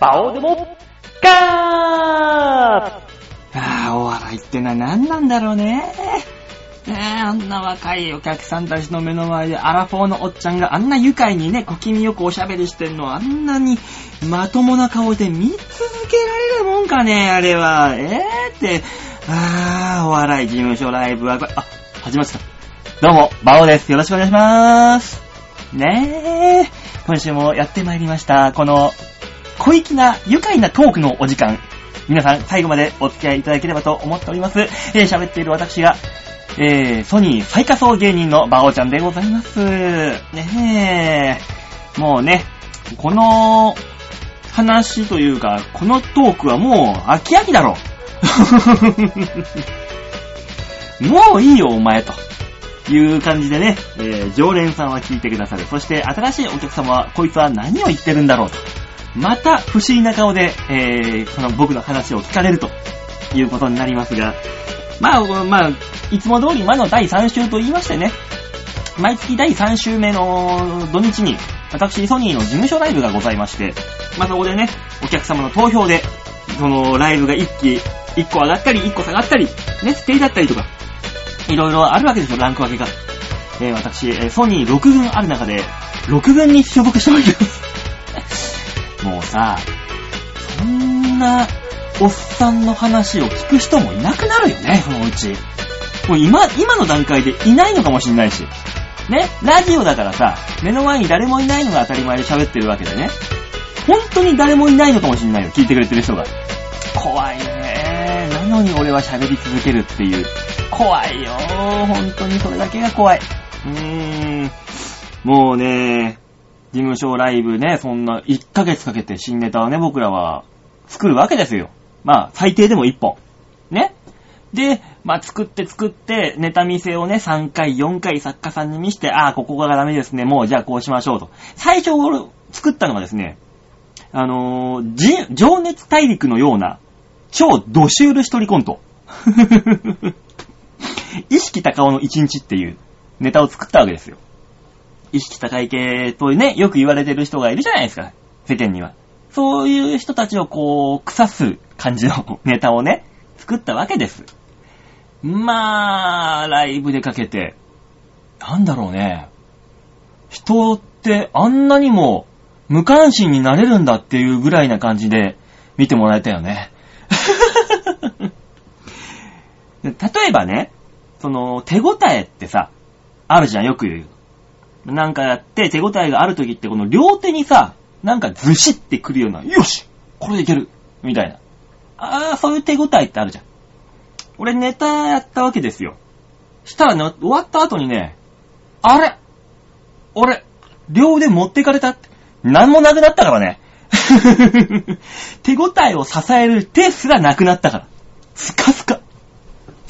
バオでもガー。お笑いってのは何なんだろうね。あんな若いお客さんたちの目の前でアラフォーのおっちゃんがあんな愉快にね、小気味よくおしゃべりしてんのをあんなにまともな顔で見続けられるもんかね、あれは。って、お笑い事務所ライブは、始まった。どうも、バオです。よろしくお願いします。ねえ、今週もやってまいりました。この、小粋な、愉快なトークのお時間。皆さん、最後までお付き合いいただければと思っております。喋っている私が、ソニー最下層芸人のバオちゃんでございます。ねえ。もうね、この話というか、このトークはもう飽き飽きだろ。もういいよお前という感じでね、常連さんは聞いてくださる。そして新しいお客様は、こいつは何を言ってるんだろうと。また不思議な顔で、この僕の話を聞かれるということになりますが、まあ、いつも通りの第3週と言いましてね、毎月第3週目の土日に、私、ソニーの事務所ライブがございまして、そこでね、お客様の投票で、そのライブが1個上がったり、1個下がったり、ね、ステイだったりとか、いろいろあるわけですよ、ランク分けが。私、ソニー6軍ある中で、6軍に所属しております。もうさ、そんな、おっさんの話を聞く人もいなくなるよね、そのうち。もう今の段階でいないのかもしれないし。ね、ラジオだからさ、目の前に誰もいないのが当たり前で喋ってるわけでね。本当に誰もいないのかもしれないよ、聞いてくれてる人が。怖いね。なのに俺は喋り続けるっていう。怖いよ。本当にそれだけが怖い。もうね、事務所ライブね、そんな1ヶ月かけて新ネタをね、僕らは作るわけですよ。最低でも1本。ね。で、作って、ネタ見せをね、3回、4回作家さんに見して、ここがダメですね、もうじゃあこうしましょうと。最初俺作ったのがですね、情熱大陸のような、超ドシュール一人コント。意識高尾の1日っていうネタを作ったわけですよ。意識高い系とね、よく言われてる人がいるじゃないですか、世間には。そういう人たちをこう、腐す感じのネタをね、作ったわけです。ライブでかけて、なんだろうね。人ってあんなにも無関心になれるんだっていうぐらいな感じで見てもらえたよね。例えばね、その手応えってさ、あるじゃん、よく言う。なんかやって手応えがあるときって、この両手にさ、なんかずしってくるような、よしこれでいけるみたいな。そういう手応えってあるじゃん。俺ネタやったわけですよ。したらね、終わった後にね、あれ俺、両腕持ってかれたって。なんもなくなったからね。手応えを支える手すらなくなったから。スカスカ。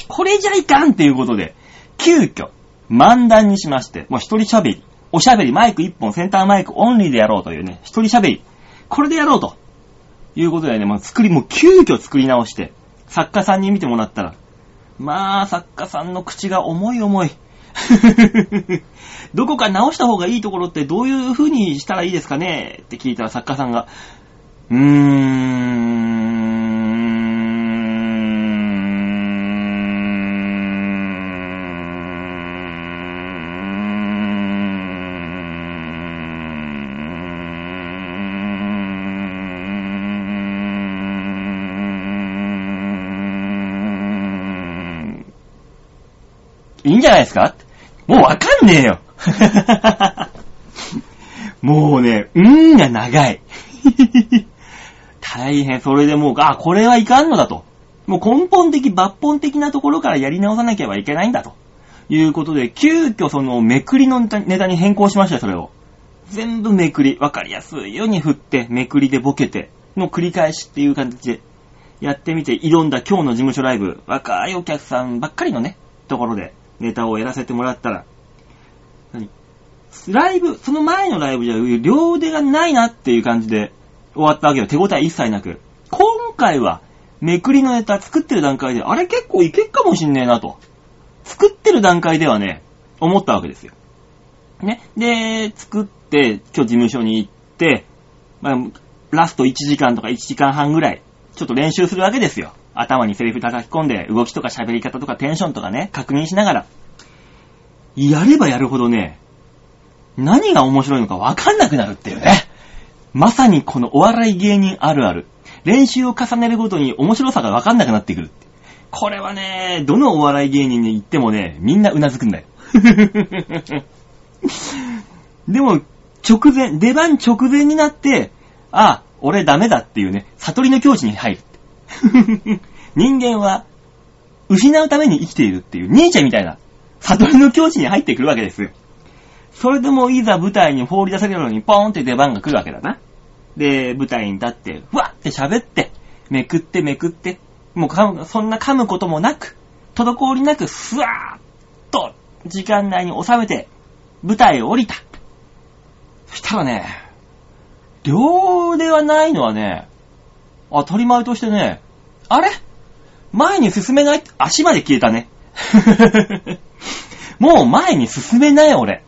これじゃいかんっていうことで、急遽、漫談にしまして、もう一人喋り。おしゃべりマイク1本センターマイクオンリーでやろうというね、一人喋りこれでやろうということでね、もう急遽作り直して作家さんに見てもらったら、作家さんの口が重いどこか直した方がいいところってどういう風にしたらいいですかねって聞いたら、作家さんがいいんじゃないですか？もうわかんねえよ。もうね、が長い。大変、それでもう、これはいかんのだと。もう抜本的なところからやり直さなければいけないんだと。いうことで、急遽そのめくりのネタに変更しましたよ、それを。全部めくり、わかりやすいように振って、めくりでボケて、の繰り返しっていう感じで、やってみて挑んだ今日の事務所ライブ、若いお客さんばっかりのね、ところで、ネタをやらせてもらったら、ライブ、その前のライブじゃ両腕がないなっていう感じで終わったわけよ。手応え一切なく。今回はめくりのネタ作ってる段階で、あれ結構いけっかもしんねえなと。作ってる段階ではね、思ったわけですよ。ね。で、作って、今日事務所に行って、ラスト1時間とか1時間半ぐらい、ちょっと練習するわけですよ。頭にセリフ叩き込んで、動きとか喋り方とかテンションとかね、確認しながら。やればやるほどね、何が面白いのか分かんなくなるっていうね。まさにこのお笑い芸人あるある。練習を重ねるごとに面白さが分かんなくなってくるって。これはね、どのお笑い芸人に言ってもね、みんなうなずくんだよ。でも、直前、出番直前になって、あ、俺ダメだっていうね、悟りの境地に入る。人間は失うために生きているっていうニーチェみたいな悟りの境地に入ってくるわけですよ。それでもいざ舞台に放り出されるのにポーンって出番が来るわけだな。で、舞台に立ってふわって喋ってめくってもうそんな噛むこともなく滞りなくふわーっと時間内に収めて舞台を降りた。そしたらね、両腕はないのはね、当たり前としてね、あれ?前に進めない?足まで消えたね。もう前に進めない俺。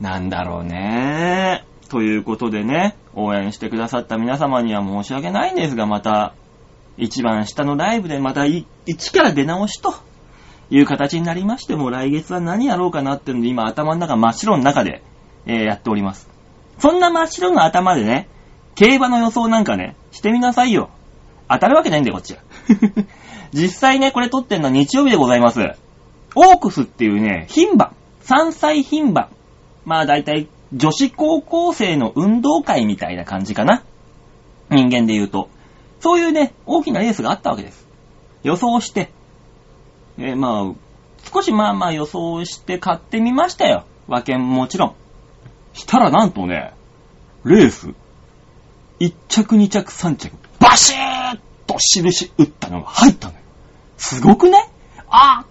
なんだろうね。ということでね、応援してくださった皆様には申し訳ないんですが、また、一番下のライブでまた一から出直しという形になりまして、もう来月は何やろうかなっていうので、今頭の中真っ白の中で、やっております。そんな真っ白の頭でね、競馬の予想なんかね、してみなさいよ。当たるわけないんだよ、こっちは。実際ね、これ撮ってんのは日曜日でございます。オークスっていうね、牝馬。3歳牝馬。まあ大体、女子高校生の運動会みたいな感じかな。人間で言うと。そういうね、大きなレースがあったわけです。予想して。まあ、少しまあ予想して買ってみましたよ。馬券もちろん。したらなんとね、レース。1着2着3着バシーッと印打ったのが入ったのよ。すごくね。あ、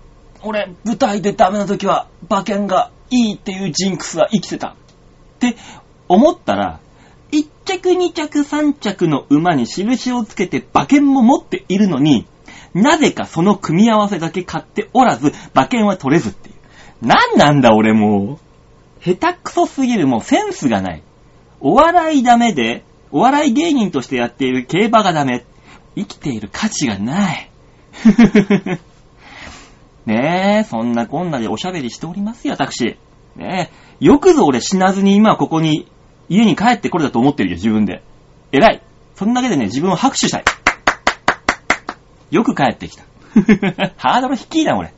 俺舞台でダメな時は馬券がいいっていうジンクスは生きてたって思ったら、1着2着3着の馬に印をつけて馬券も持っているのに、なぜかその組み合わせだけ買っておらず馬券は取れずっていう。なんなんだ俺、もう下手くそすぎる。もうセンスがない。お笑いダメで、お笑い芸人としてやっている競馬がダメ。生きている価値がない。ねえ、そんなこんなでおしゃべりしておりますよ、私。ねえ、よくぞ俺死なずに今ここに、家に帰ってこれだと思ってるよ、自分で。偉い。そんだけでね、自分を拍手したい。よく帰ってきた。ハードル低いな、俺。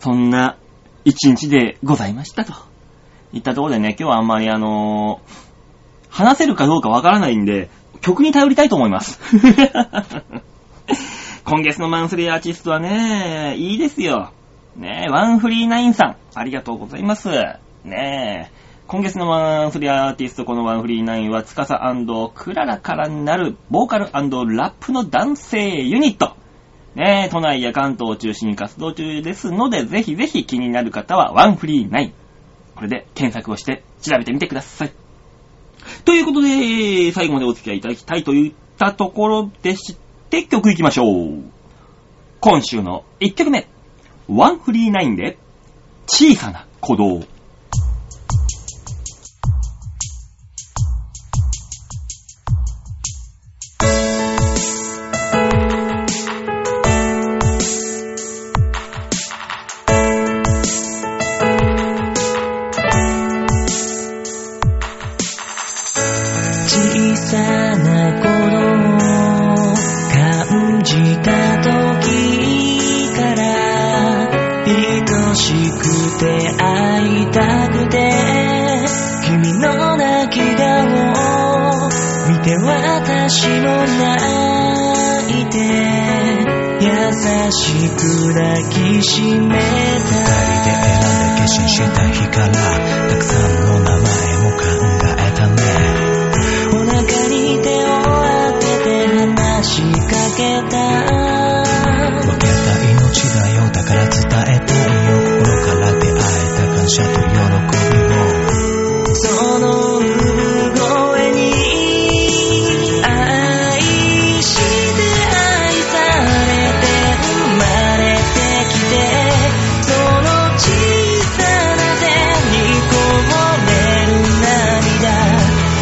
そんな一日でございましたと。いったところでね、今日はあんまり話せるかどうかわからないんで、曲に頼りたいと思います。今月のマンスリーアーティストはね、いいですよ。ねえ、139さん、ありがとうございます。ねえ、今月のマンスリーアーティスト、この139は、司&クララからなるボーカル&ラップの男性ユニット。ねえ、都内や関東を中心に活動中ですので、ぜひぜひ気になる方は139。これで検索をして調べてみてください。ということで、最後までお付き合いいただきたいといったところでして、曲いきましょう。今週の1曲目、139で、小さな鼓動。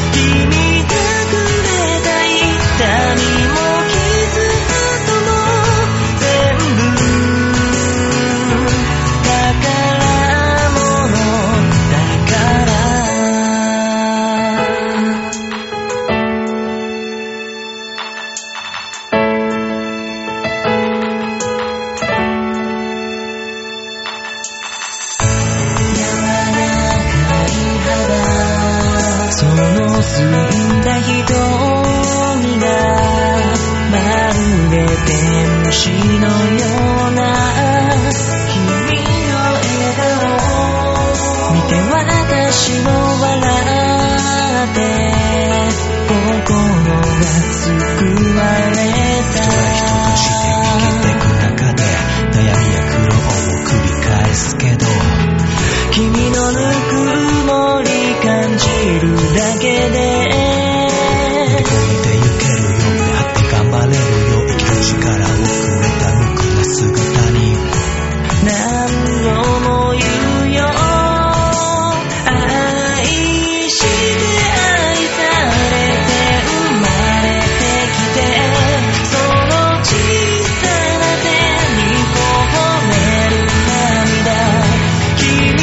君結んだ瞳がまるで天使のような君の笑顔見て私も笑って心が救われた。人は人として生きていく中で悩みや苦労を繰り返すけど君のぬくもり感じるだけで生きてゆけるようになって頑張れるよ生きる力をくれた無垢な姿に何度も言うよ愛して愛されて生まれてきてその小さな手にこぼれる涙君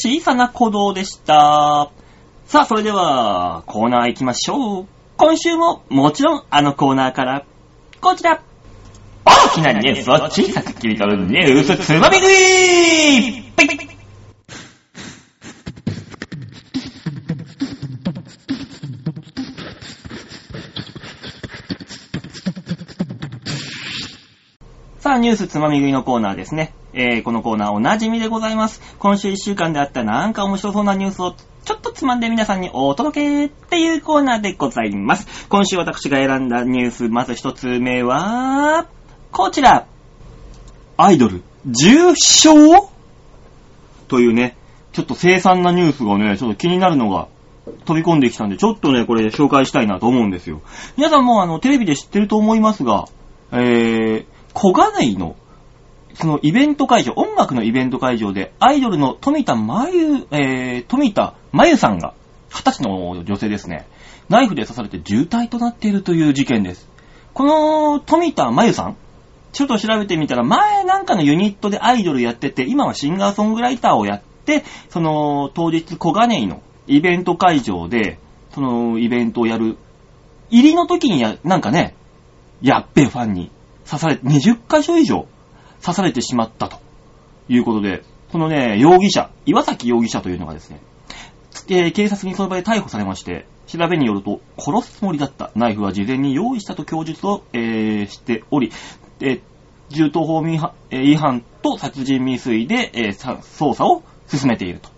小さな鼓動でした。さあ、それではコーナー行きましょう。今週ももちろんあのコーナーからこちら。大きなニュースを小さく切り取るニュースつまみ食い。さあ、ニュースつまみ食いのコーナーですね。このコーナーおなじみでございます。今週1週間であったなんか面白そうなニュースをちょっとつまんで皆さんにお届けっていうコーナーでございます。今週私が選んだニュース、まず一つ目は、こちら。アイドル、重症というね、ちょっと凄惨なニュースがね、ちょっと気になるのが飛び込んできたんで、ちょっとね、これ紹介したいなと思うんですよ。皆さんもテレビで知ってると思いますが、小金井のそのイベント会場、音楽のイベント会場で、アイドルの富田真由さんが、20歳の女性ですね、ナイフで刺されて重体となっているという事件です。この富田真由さん、ちょっと調べてみたら、前なんかのユニットでアイドルやってて、今はシンガーソングライターをやって、その当日小金井のイベント会場で、そのイベントをやる、入りの時になんかね、やっべえファンに刺され、20カ所以上刺されてしまったということで、このね、容疑者、岩崎容疑者というのがですね、警察にその場で逮捕されまして、調べによると、殺すつもりだった、ナイフは事前に用意したと供述を、しており、銃刀法違反と殺人未遂で、捜査を進めていると。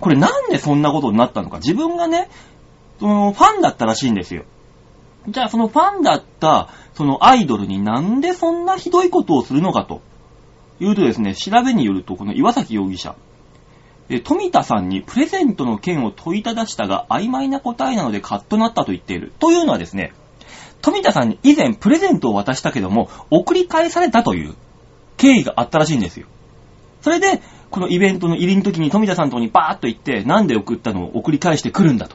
これなんでそんなことになったのか、自分がね、そのファンだったらしいんですよ。じゃあそのファンだった、そのアイドルになんでそんなひどいことをするのかと、いうとですね、調べによると、この岩崎容疑者、富田さんにプレゼントの件を問いただしたが曖昧な答えなのでカッとなったと言っている。というのはですね、富田さんに以前プレゼントを渡したけども送り返されたという経緯があったらしいんですよ。それでこのイベントの入りの時に富田さんのところにバーッと行って、なんで送ったのを送り返してくるんだと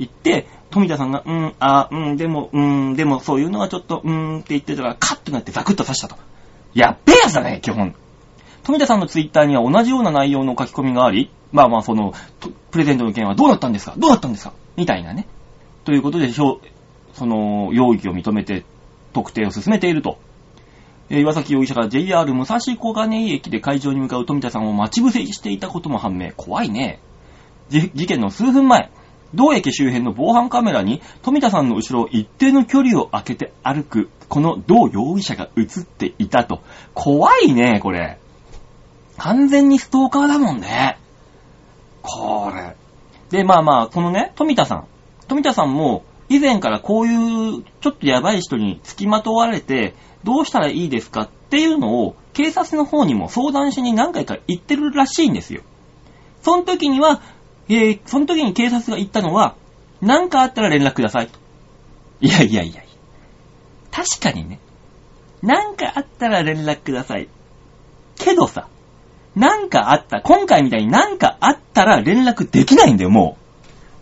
言って、富田さんがでもそういうのはちょっとって言ってたら、カッとなってザクッと刺したと。やっべえやつだね。基本富田さんのツイッターには同じような内容の書き込みがあり、まあまあその、プレゼントの件はどうなったんですかみたいなね。ということで、その、容疑を認めて、特定を進めていると。岩崎容疑者が JR 武蔵小金井駅で会場に向かう富田さんを待ち伏せしていたことも判明。怖いね。事件の数分前、同駅周辺の防犯カメラに富田さんの後ろを一定の距離を空けて歩く、この同容疑者が映っていたと。怖いね、これ。完全にストーカーだもんね。これ。で、まあまあ、このね、富田さんも、以前からこういう、ちょっとやばい人に付きまとわれて、どうしたらいいですかっていうのを、警察の方にも相談しに何回か行ってるらしいんですよ。その時に警察が言ったのは、何かあったら連絡くださいと。いや。確かにね、何かあったら連絡ください。けどさ、今回みたいになんかあったら連絡できないんだよ、も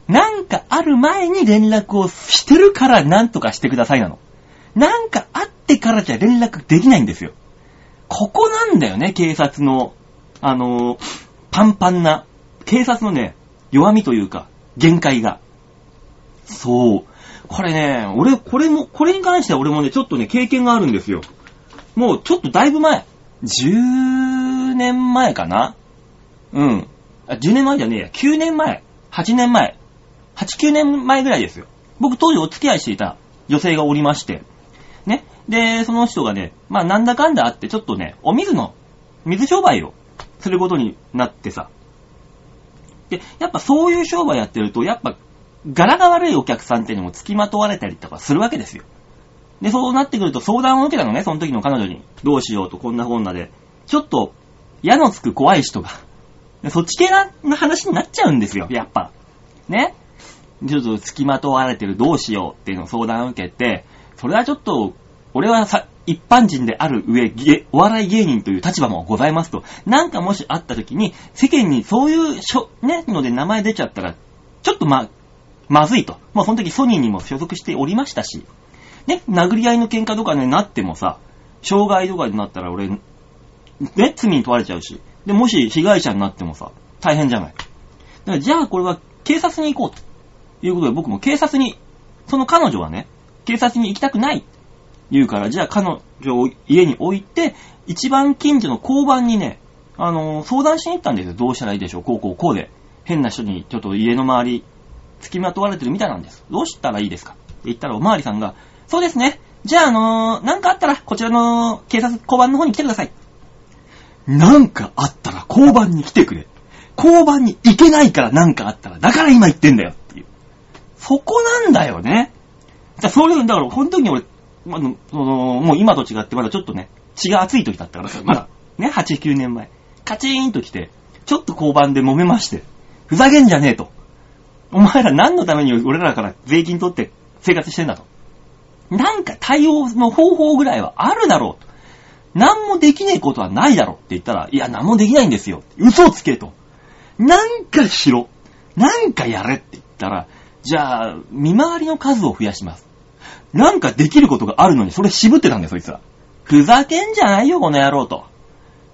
う。なんかある前に連絡をしてるからなんとかしてくださいなの。なんかあってからじゃ連絡できないんですよ。ここなんだよね、警察の、パンパンな、警察のね、弱みというか、限界が。そう。これね、これに関しては俺もね、ちょっとね、経験があるんですよ。もうちょっとだいぶ前。10年前かな、うん。10年前じゃねえや。9年前。8年前。8、9年前ぐらいですよ。僕当時お付き合いしていた女性がおりまして。ね。で、その人がね、まあなんだかんだあってちょっとね、水商売をすることになってさ。で、やっぱそういう商売やってると、やっぱ柄が悪いお客さんっていうのも付きまとわれたりとかするわけですよ。で、そうなってくると相談を受けたのね、その時の彼女に。どうしようと、こんなこんなで。ちょっと、矢のつく怖い人が。そっち系な話になっちゃうんですよ、やっぱ。ね。ちょっと付きまとわれてる、どうしようっていうのを相談を受けて、それはちょっと、俺は一般人である上、お笑い芸人という立場もございますと。なんかもしあった時に、世間にそういうね、ので名前出ちゃったら、ちょっとまずいと。まあその時ソニーにも所属しておりましたし。ね、殴り合いの喧嘩とかね、なってもさ、傷害とかになったら俺、ね、罪に問われちゃうし。で、もし被害者になってもさ、大変じゃない。だからじゃあこれは警察に行こうということで、僕も警察に、その彼女はね、警察に行きたくない言うから、じゃあ彼女を家に置いて、一番近所の交番にね、相談しに行ったんですよ。どうしたらいいでしょう、こうで。変な人にちょっと家の周り、付きまとわれてるみたいなんです。どうしたらいいですかって言ったら、おまわりさんが、そうですね。じゃあ、なんかあったら、こちらの警察交番の方に来てください。なんかあったら交番に来てくれ。交番に行けないから、なんかあったら。だから今言ってんだよっていう。そこなんだよね。だから本当に俺、もう今と違ってまだちょっとね、血が熱い時だったからさ、まだ、ね、8、9年前。カチーンと来て、ちょっと交番で揉めまして。ふざけんじゃねえと。お前ら何のために俺らから税金取って生活してんだと。なんか対応の方法ぐらいはあるだろうと。何もできねえことはないだろうって言ったら、いや、何もできないんですよ。嘘をつけと。なんかしろ。なんかやれって言ったら、じゃあ、見回りの数を増やします。なんかできることがあるのに、それ渋ってたんだよ、そいつら。ふざけんじゃないよ、この野郎と。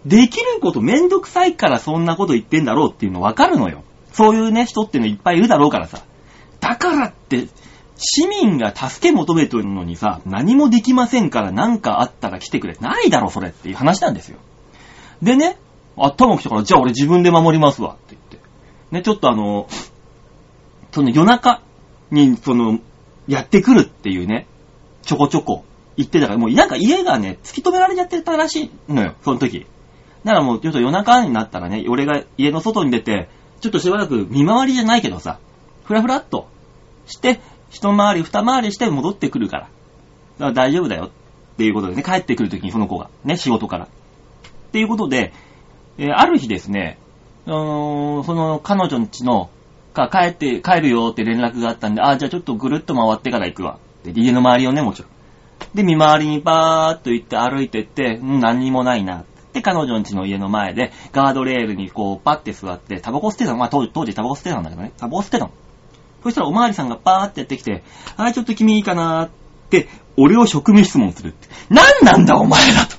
できることめんどくさいからそんなこと言ってんだろうっていうのわかるのよ。そういうね、人っていうのいっぱいいるだろうからさ。だからって、市民が助け求めてるのにさ、何もできませんから何かあったら来てくれ。ないだろそれっていう話なんですよ。でね、頭が来たからじゃあ俺自分で守りますわって言って。ね、ちょっとその夜中にやってくるっていうね、ちょこちょこ言ってたから、もうなんか家がね、突き止められちゃってたらしいのよ、その時。だからもうちょっと夜中になったらね、俺が家の外に出て、ちょっとしばらく見回りじゃないけどさ、ふらふらっとして、一回り二回りして戻ってくるから。だから大丈夫だよっていうことでね、帰ってくるときにその子がね、仕事から。っていうことで、ある日ですね、その彼女の家の、帰るよって連絡があったんで、あ、じゃあちょっとぐるっと回ってから行くわ。で、家の周りをね、もちろん。で、見回りにバーっと行って歩いてって、何にもないな。で、彼女の家の前で、ガードレールにこう、パッて座って、タバコ捨てたの。まあ当時タバコ捨てたんだけどね、タバコ捨てたの。そしたらおまわりさんがパーってやってきて、あ、ちょっと君いいかなーって、俺を職務質問するって。なんなんだお前だと。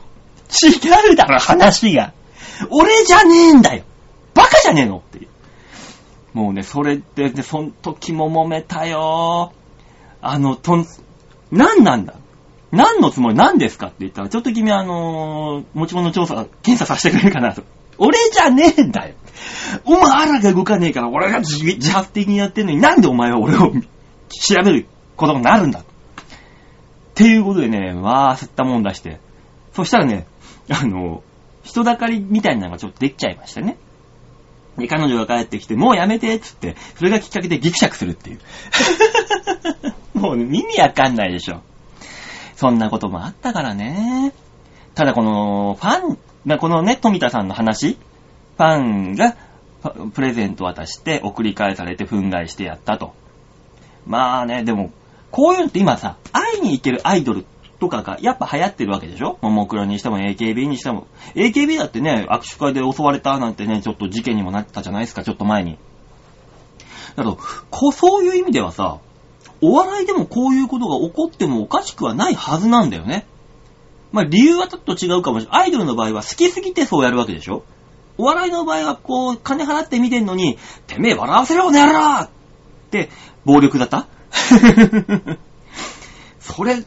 違うだろ話が。俺じゃねえんだよ。バカじゃねえのっていう。もうね、それで、ね、その時も揉めたよー。なんなんだ何のつもりなんですかって言ったら、ちょっと君持ち物の検査させてくれるかなと。俺じゃねえんだよ。お前あらが動かねえから、俺が自発的にやってんのに、なんでお前は俺を調べることになるんだっていうことでね、わー、吸ったもん出して。そしたらね、人だかりみたいなのがちょっとできちゃいましたね。で、彼女が帰ってきて、もうやめてっつって、それがきっかけでギクシャクするっていう。もうね、意味わかんないでしょ。そんなこともあったからね。ただこのね、富田さんの話、ファンがプレゼント渡して送り返されて憤慨してやったと。まあね、でも、こういうのって今さ、会いに行けるアイドルとかがやっぱ流行ってるわけでしょ？ももクロにしても AKB にしても。AKB だってね、握手会で襲われたなんてね、ちょっと事件にもなったじゃないですか、ちょっと前に。だと、そういう意味ではさ、お笑いでもこういうことが起こってもおかしくはないはずなんだよね。まあ理由はちょっと違うかもしれない。アイドルの場合は好きすぎてそうやるわけでしょ。お笑いの場合はこう金払って見てんのに、てめえ笑わせろこの野郎って暴力沙汰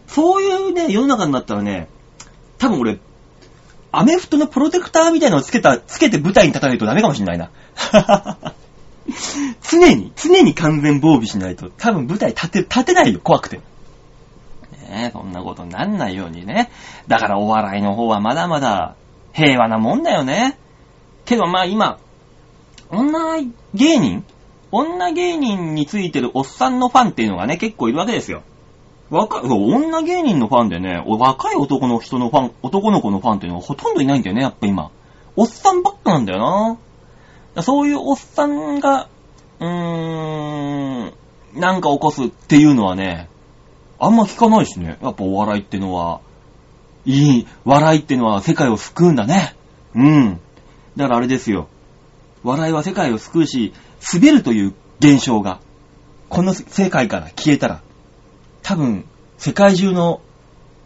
そういうね、世の中になったらね、多分俺、アメフトのプロテクターみたいなのをつけて舞台に立たないとダメかもしれないな。常に完全防備しないと、多分舞台立てないよ、怖くて。ねえ、そんなことなんないようにね。だからお笑いの方はまだまだ平和なもんだよね。けどまあ今、女芸人についてるおっさんのファンっていうのがね、結構いるわけですよ。女芸人のファンでね、若い男の子のファンっていうのはほとんどいないんだよね、やっぱ今。おっさんばっかなんだよな。そういうおっさんが、なんか起こすっていうのはね、あんま聞かないしね。やっぱお笑いってのは、笑いってのは世界を救うんだね。うん。だからあれですよ。笑いは世界を救うし、滑るという現象が、この世界から消えたら、多分、世界中の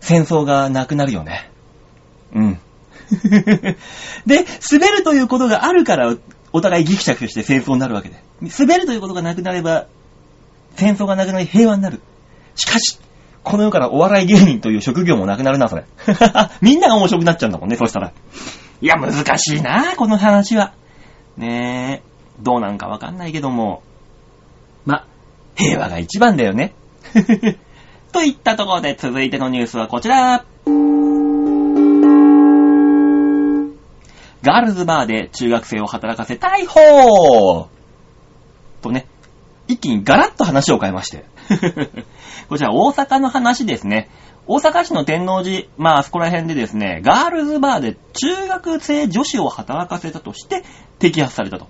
戦争がなくなるよね。うん。で、滑るということがあるから、お互いギクシャクして戦争になるわけで。滑るということがなくなれば、戦争がなくなり平和になる。しかし、この世からお笑い芸人という職業もなくなるな、それ。みんなが面白くなっちゃうんだもんね、そうしたら。いや、難しいな、この話は。ねえ、どうなんかわかんないけども。ま、平和が一番だよね。といったところで続いてのニュースはこちら。ガールズバーで中学生を働かせ逮捕とね、一気にガラッと話を変えましてこちら大阪の話ですね。大阪市の天王寺、まあそこら辺でですね、ガールズバーで中学生女子を働かせたとして摘発されたと。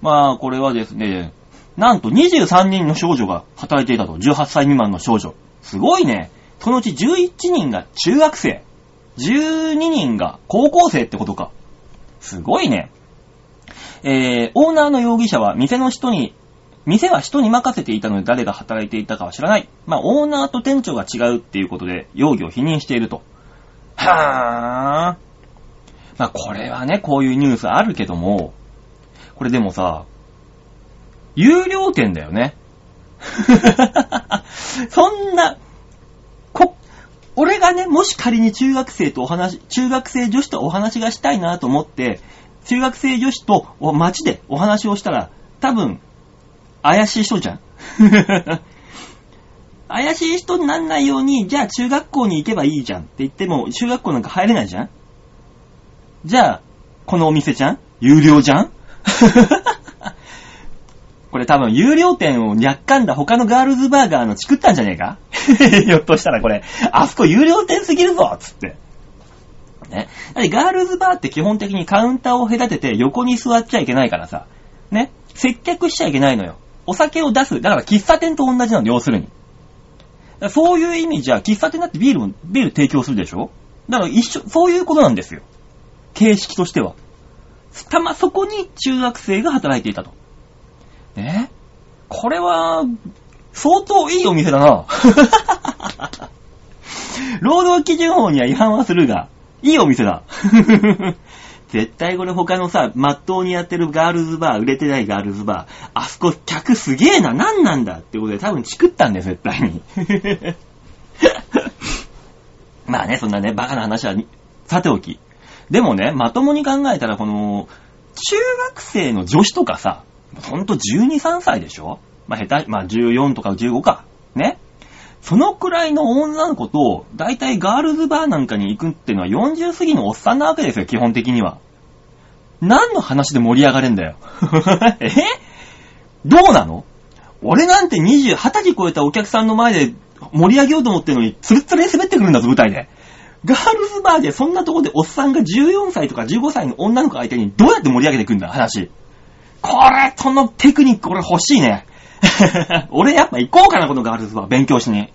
まあこれはですね、なんと23人の少女が働いていたと。18歳未満の少女、すごいね。そのうち11人が中学生、12人が高校生ってことか。すごいね。オーナーの容疑者は店は人に任せていたので誰が働いていたかは知らない。まあ、オーナーと店長が違うっていうことで容疑を否認していると。はぁー。まあ、これはね、こういうニュースあるけども、これでもさ、有料店だよね。そんな、俺がね、もし仮に中学生女子とお話がしたいなと思って、中学生女子と街でお話をしたら、多分、怪しい人じゃん。怪しい人にならないように、じゃあ中学校に行けばいいじゃんって言っても、中学校なんか入れないじゃん。じゃあ、このお店じゃん？有料じゃん？これ多分有料店をにゃっかんだ他のガールズバーガーのチクったんじゃねえか。ひょっとしたらこれ、あそこ有料店すぎるぞつって。ね。だってガールズバーって基本的にカウンターを隔てて横に座っちゃいけないからさ。ね。接客しちゃいけないのよ。お酒を出す。だから喫茶店と同じなの、要するに。そういう意味じゃ、喫茶店だってビール提供するでしょ？だから一緒、そういうことなんですよ。形式としては。そこに中学生が働いていたと。ね、これは相当いいお店だな。労働基準法には違反はするが、いいお店だ。絶対これ他のさ、まっとうにやってるガールズバー、売れてないガールズバー、あそこ客すげえな、なんなんだってことで多分チクったんだよ、絶対に。まあね、そんなね、バカな話はさておき。でもね、まともに考えたら、この中学生の女子とかさ、ほんと12、3歳でしょ？まあ、14とか15か。ね。そのくらいの女の子と、だいたいガールズバーなんかに行くってのは40過ぎのおっさんなわけですよ、基本的には。何の話で盛り上がれんだよ。え？どうなの？俺なんて20歳超えたお客さんの前で盛り上げようと思ってるのに、ツルッツルに滑ってくるんだぞ、舞台で。ガールズバーでそんなとこでおっさんが14歳とか15歳の女の子相手にどうやって盛り上げてくんだ、話。これ、そのテクニック、俺欲しいね。俺やっぱ行こうかな、このガールズバー、勉強しに。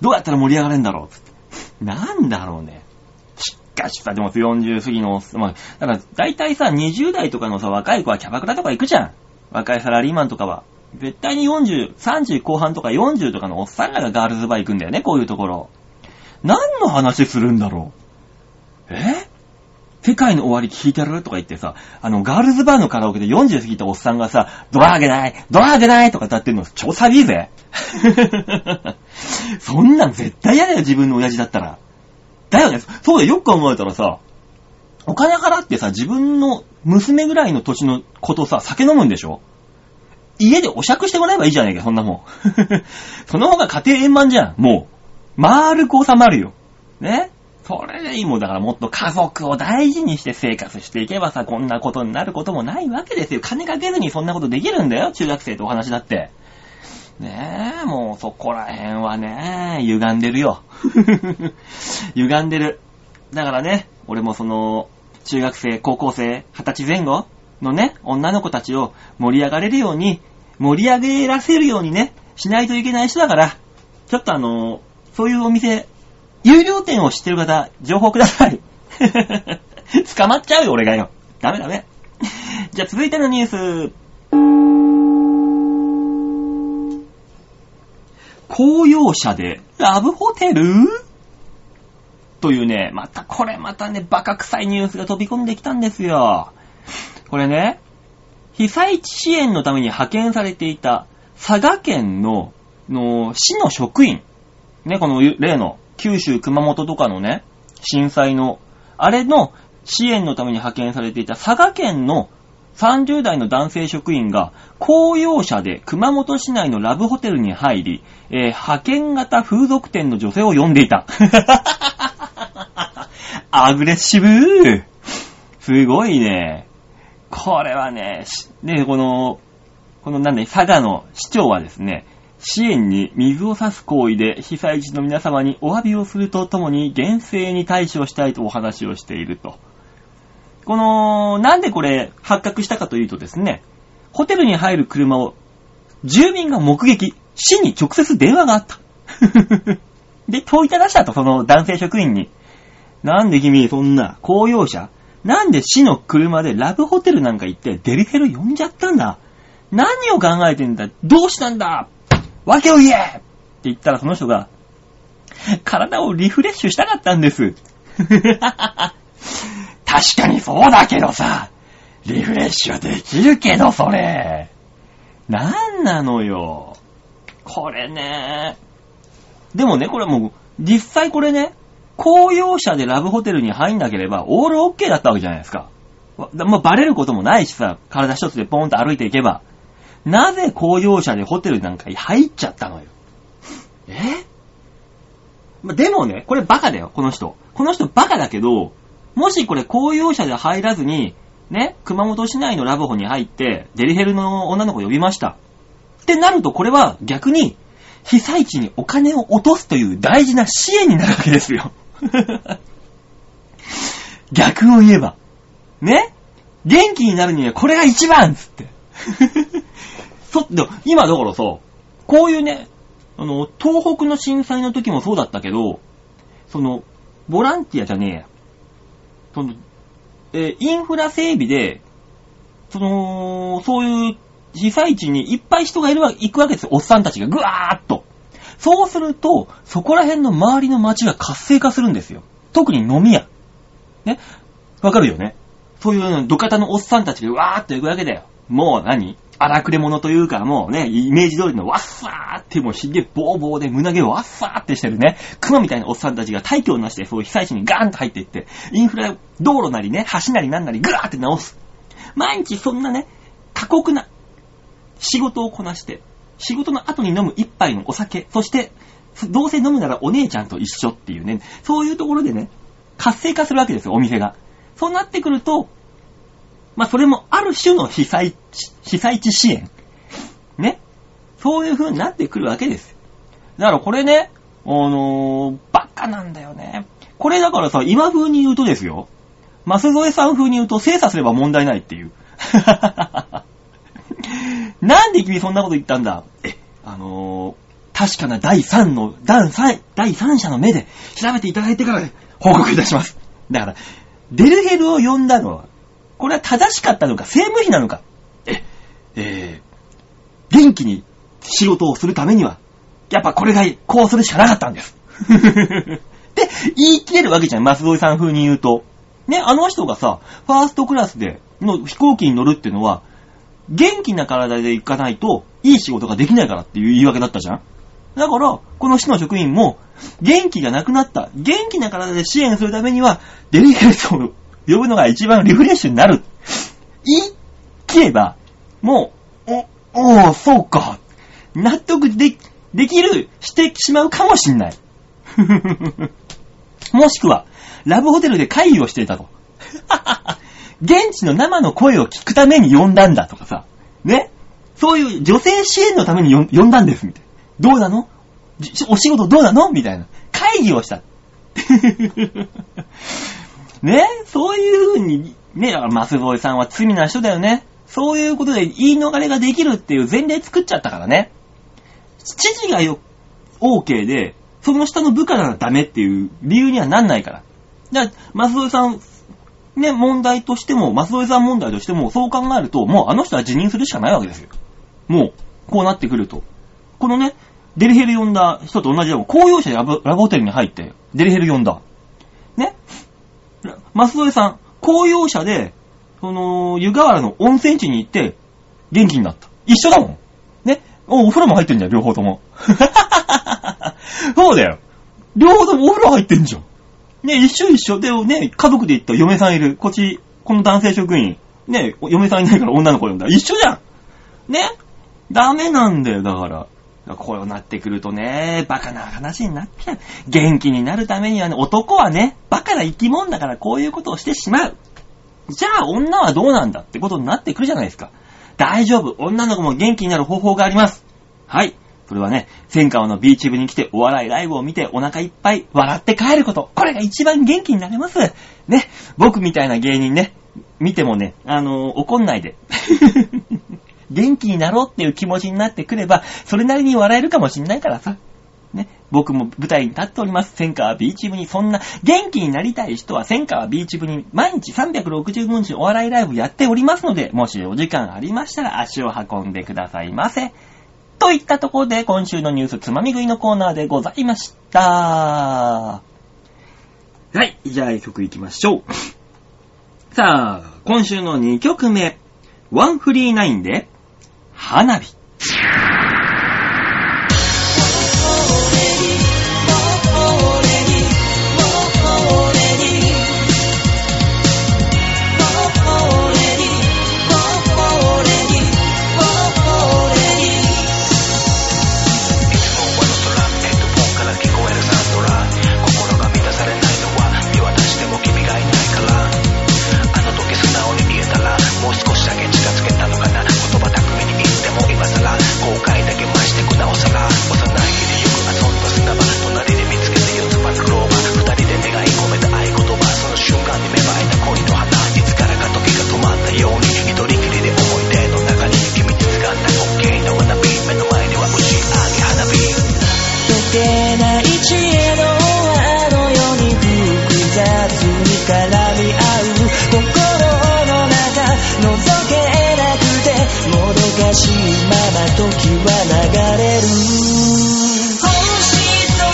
どうやったら盛り上がれんだろうつって。なんだろうね。しかしさ、でも40過ぎの、まあ、だから大体さ、20代とかのさ、若い子はキャバクラとか行くじゃん。若いサラリーマンとかは。絶対に40、30後半とか40とかのおっさんらがガールズバー行くんだよね、こういうところ。何の話するんだろう。世界の終わり聞いてるとか言ってさ、ガールズバーのカラオケで40過ぎたおっさんがさ、ドラーゲないとか歌ってるの超サビいぜ。そんなん絶対嫌だよ、自分の親父だったら。だよね。そうだよ、よく考えたらさ、お金払ってさ、自分の娘ぐらいの年の子とさ、酒飲むんでしょ？家でお酌してもらえばいいじゃねえか、そんなもん。その方が家庭円満じゃん、もう。丸く収まるよ。ね？それでいいもんだから、もっと家族を大事にして生活していけばさ、こんなことになることもないわけですよ。金かけずにそんなことできるんだよ、中学生とお話だって。ねえ、もうそこら辺はね、歪んでるよ。歪んでる。だからね、俺もその、中学生、高校生、20歳前後のね、女の子たちを盛り上げらせるようにね、しないといけない人だから、ちょっとそういうお店、有料店を知ってる方、情報ください。捕まっちゃうよ、俺がよ。ダメ。じゃあ、続いてのニュース。公用車でラブホテル？というね、またね、バカ臭いニュースが飛び込んできたんですよ。これね、被災地支援のために派遣されていた佐賀県の市の職員。ね、この例の、九州、熊本とかのね、震災の、あれの支援のために派遣されていた佐賀県の30代の男性職員が、公用車で熊本市内のラブホテルに入り、派遣型風俗店の女性を呼んでいた。アグレッシブー。すごいね。これはね、ね、このなんだ、佐賀の市長はですね、支援に水を差す行為で被災地の皆様にお詫びをするとともに厳正に対処したいとお話をしていると。なんでこれ発覚したかというとですね、ホテルに入る車を住民が目撃、市に直接電話があった。で、問いただしたと、その男性職員に。なんで君そんな公用車？なんで市の車でラブホテルなんか行ってデリヘル呼んじゃったんだ？何を考えてんだ？どうしたんだ？わけを言え！って言ったらその人が、体をリフレッシュしたかったんです。確かにそうだけどさ、リフレッシュはできるけどそれ。なんなのよ。これね、でもね、これもう実際これね、公用車でラブホテルに入んなければオールオッケーだったわけじゃないですか。もうバレることもないしさ、体一つでポンと歩いていけば。なぜ公用車でホテルなんか入っちゃったのよ。でもね、これバカだよ、この人。この人バカだけど、もしこれ公用車で入らずに、ね、熊本市内のラブホに入って、デリヘルの女の子呼びました。ってなると、これは逆に、被災地にお金を落とすという大事な支援になるわけですよ。逆を言えば。ね、元気になるにはこれが一番っつって。今だからさ、こういうね、東北の震災の時もそうだったけど、ボランティアじゃねえ、インフラ整備で、そういう被災地にいっぱい人が行くわけですよ、おっさんたちがぐわーっと。そうすると、そこら辺の周りの街が活性化するんですよ。特に飲み屋。ね、わかるよね。そういう土方のおっさんたちがわーっと行くわけだよ。もう荒くれ者というか、もうね、イメージ通りのワッサーって、もうひげボーボーで胸毛ワッサーってしてるね、熊みたいなおっさんたちが大挙をなして、そういう被災地にガーンと入っていって、インフラ、道路なりね、橋なりなんなりぐらーって直す。毎日そんなね、過酷な仕事をこなして、仕事の後に飲む一杯のお酒、そして、どうせ飲むならお姉ちゃんと一緒っていうね、そういうところでね、活性化するわけですよ、お店が。そうなってくると、まあ、それもある種の被災地支援。ね。そういう風になってくるわけです。だからこれね、バカなんだよね。これだからさ、今風に言うとですよ。舛添さん風に言うと、精査すれば問題ないっていう。なんで君そんなこと言ったんだ。確かな第三者の目で調べていただいてから報告いたします。だから、デルヘルを呼んだのは、これは正しかったのか、政務費なのか。元気に仕事をするためには、やっぱこれがこうするしかなかったんです。って言い切れるわけじゃん、舛添さん風に言うと。ね、あの人がさ、ファーストクラスでの飛行機に乗るっていうのは、元気な体で行かないといい仕事ができないからっていう言い訳だったじゃん。だから、この市の職員も、元気がなくなった。元気な体で支援するためには、デリケートを呼ぶのが一番リフレッシュになる。言い切れば、もう、そうか。納得できる、してしまうかもしんない。もしくは、ラブホテルで会議をしていたと。現地の生の声を聞くために呼んだんだとかさ。ね。そういう女性支援のために呼んだんです、みたいな。どうなの？お仕事どうなの？みたいな。会議をした。ね、そういう風に、ね、だから舛添さんは罪な人だよね。そういうことで言い逃れができるっていう前例作っちゃったからね。知事がOK で、その下の部下ならダメっていう理由にはなんないから。だから舛添さん、ね、問題としても、舛添さん問題としても、そう考えると、もうあの人は辞任するしかないわけですよ。もう、こうなってくると。このね、デリヘル呼んだ人と同じでも、公用車でラブホテルに入って、デリヘル呼んだ。ね。舛添さん、公用車で、湯河原の温泉地に行って、元気になった。一緒だもん。ね。お風呂も入ってんじゃん、両方とも。そうだよ。両方ともお風呂入ってんじゃん。ね、一緒。で、ね、家族で行った嫁さんいる。この男性職員。ね、嫁さんいないから女の子呼んだ。一緒じゃん。ね。ダメなんだよ、だから。こうなってくるとね、バカな話になっちゃう。元気になるためにはね、男はね、バカな生き物だからこういうことをしてしまう。じゃあ女はどうなんだってことになってくるじゃないですか。大丈夫、女の子も元気になる方法があります。はい。それはね、千川のビーチ部に来てお笑いライブを見てお腹いっぱい笑って帰ること。これが一番元気になれます。ね、僕みたいな芸人ね、見てもね、怒んないで。元気になろうっていう気持ちになってくれば、それなりに笑えるかもしんないからさ。ね。僕も舞台に立っております。千川ビーチ部に、そんな、元気になりたい人は千川ビーチ部に毎日365日お笑いライブやっておりますので、もしお時間ありましたら足を運んでくださいませ。といったところで、今週のニュースつまみ食いのコーナーでございました。はい。じゃあ曲いきましょう。さあ、今週の2曲目。139で、花火。は流れる星空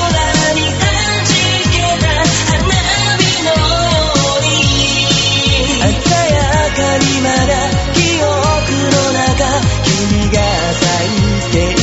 に弾けた花火のように鮮やかにまだ記憶の中君が咲いている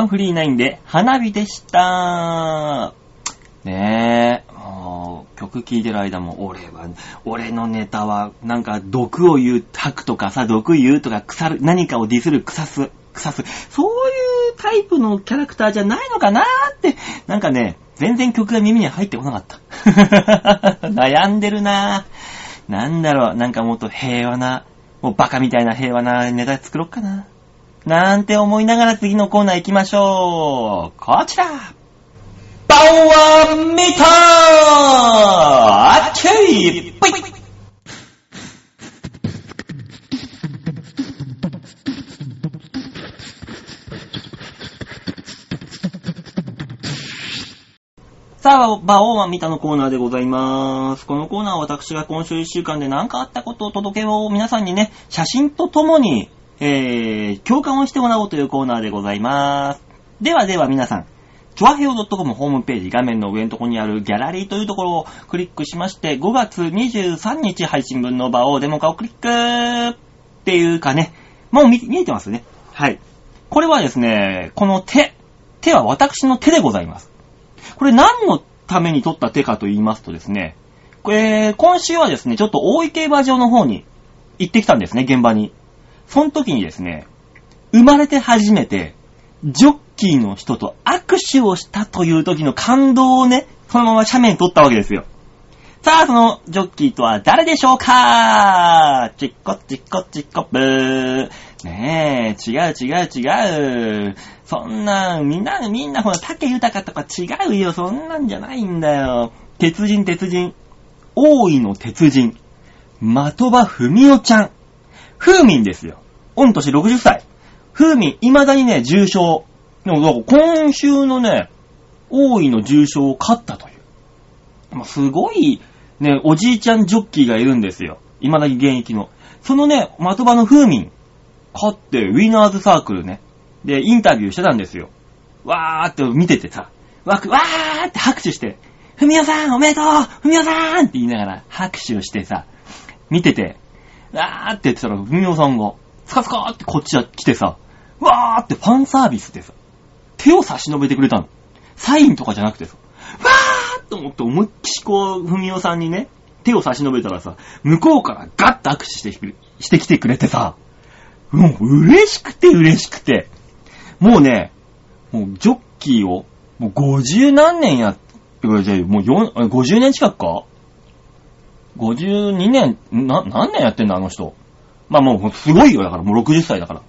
139で花火でした。ねえ、もう曲聴いてる間も俺のネタはなんか毒を言う吐くとかさ、毒言うとか腐る、何かをディスる、腐す、そういうタイプのキャラクターじゃないのかなーってなんかね、全然曲が耳に入ってこなかった。悩んでるなー。なんだろう、なんかもっと平和な、もうバカみたいな平和なネタ作ろっかな。なんて思いながら次のコーナー行きましょう。こちらパワーメーターあっちいぽい。さあ、バオーマンミタのコーナーでございます。このコーナーは私が今週1週間で何かあったことを届けを皆さんにね、写真とともに共感をしてもらおうというコーナーでございます。では皆さん、チョアヘオ .com ホームページ画面の上のところにあるギャラリーというところをクリックしまして、5月23日配信分の場をデモ化をクリックっていうかね、もう見えてますね。はい。これはですね、この手は私の手でございます。これ何のために撮った手かと言いますとですね、今週はですね、ちょっと大井競馬場の方に行ってきたんですね、現場に。その時にですね、生まれて初めて、ジョッキーの人と握手をしたという時の感動をね、そのまま斜面に撮ったわけですよ。さあ、そのジョッキーとは誰でしょうか？チッコチッコチッコブー。ねえ、違う。そんな、みんなほら、竹豊とか違うよ。そんなんじゃないんだよ。鉄人。大井の鉄人。的場文代ちゃん。風民ですよ。御年60歳。風民、未だにね、重賞。でも、今週のね、大井の重賞を勝ったという。まあ、すごい、ね、おじいちゃんジョッキーがいるんですよ。今だけ現役の。そのね、的場の風民、勝ってウィナーズサークルね。で、インタビューしてたんですよ。わーって見ててさ、わーって拍手して、ふみおさんおめでとうふみおさんって言いながら拍手をしてさ、見てて、わーって言ってたらふみおさんが、スカスカーってこっち来てさ、わーってファンサービスでさ、手を差し伸べてくれたの。サインとかじゃなくてさ、わーって思って思いっきしこう、ふみおさんにね、手を差し伸べたらさ、向こうからガッと握手してきてくれてさ、もう嬉しくて、もうね、もうジョッキーを、もう50何年やってくれて、もう50年近くか ?52 年、何年やってんだあの人。まあもうすごいよ、だからもう60歳だから。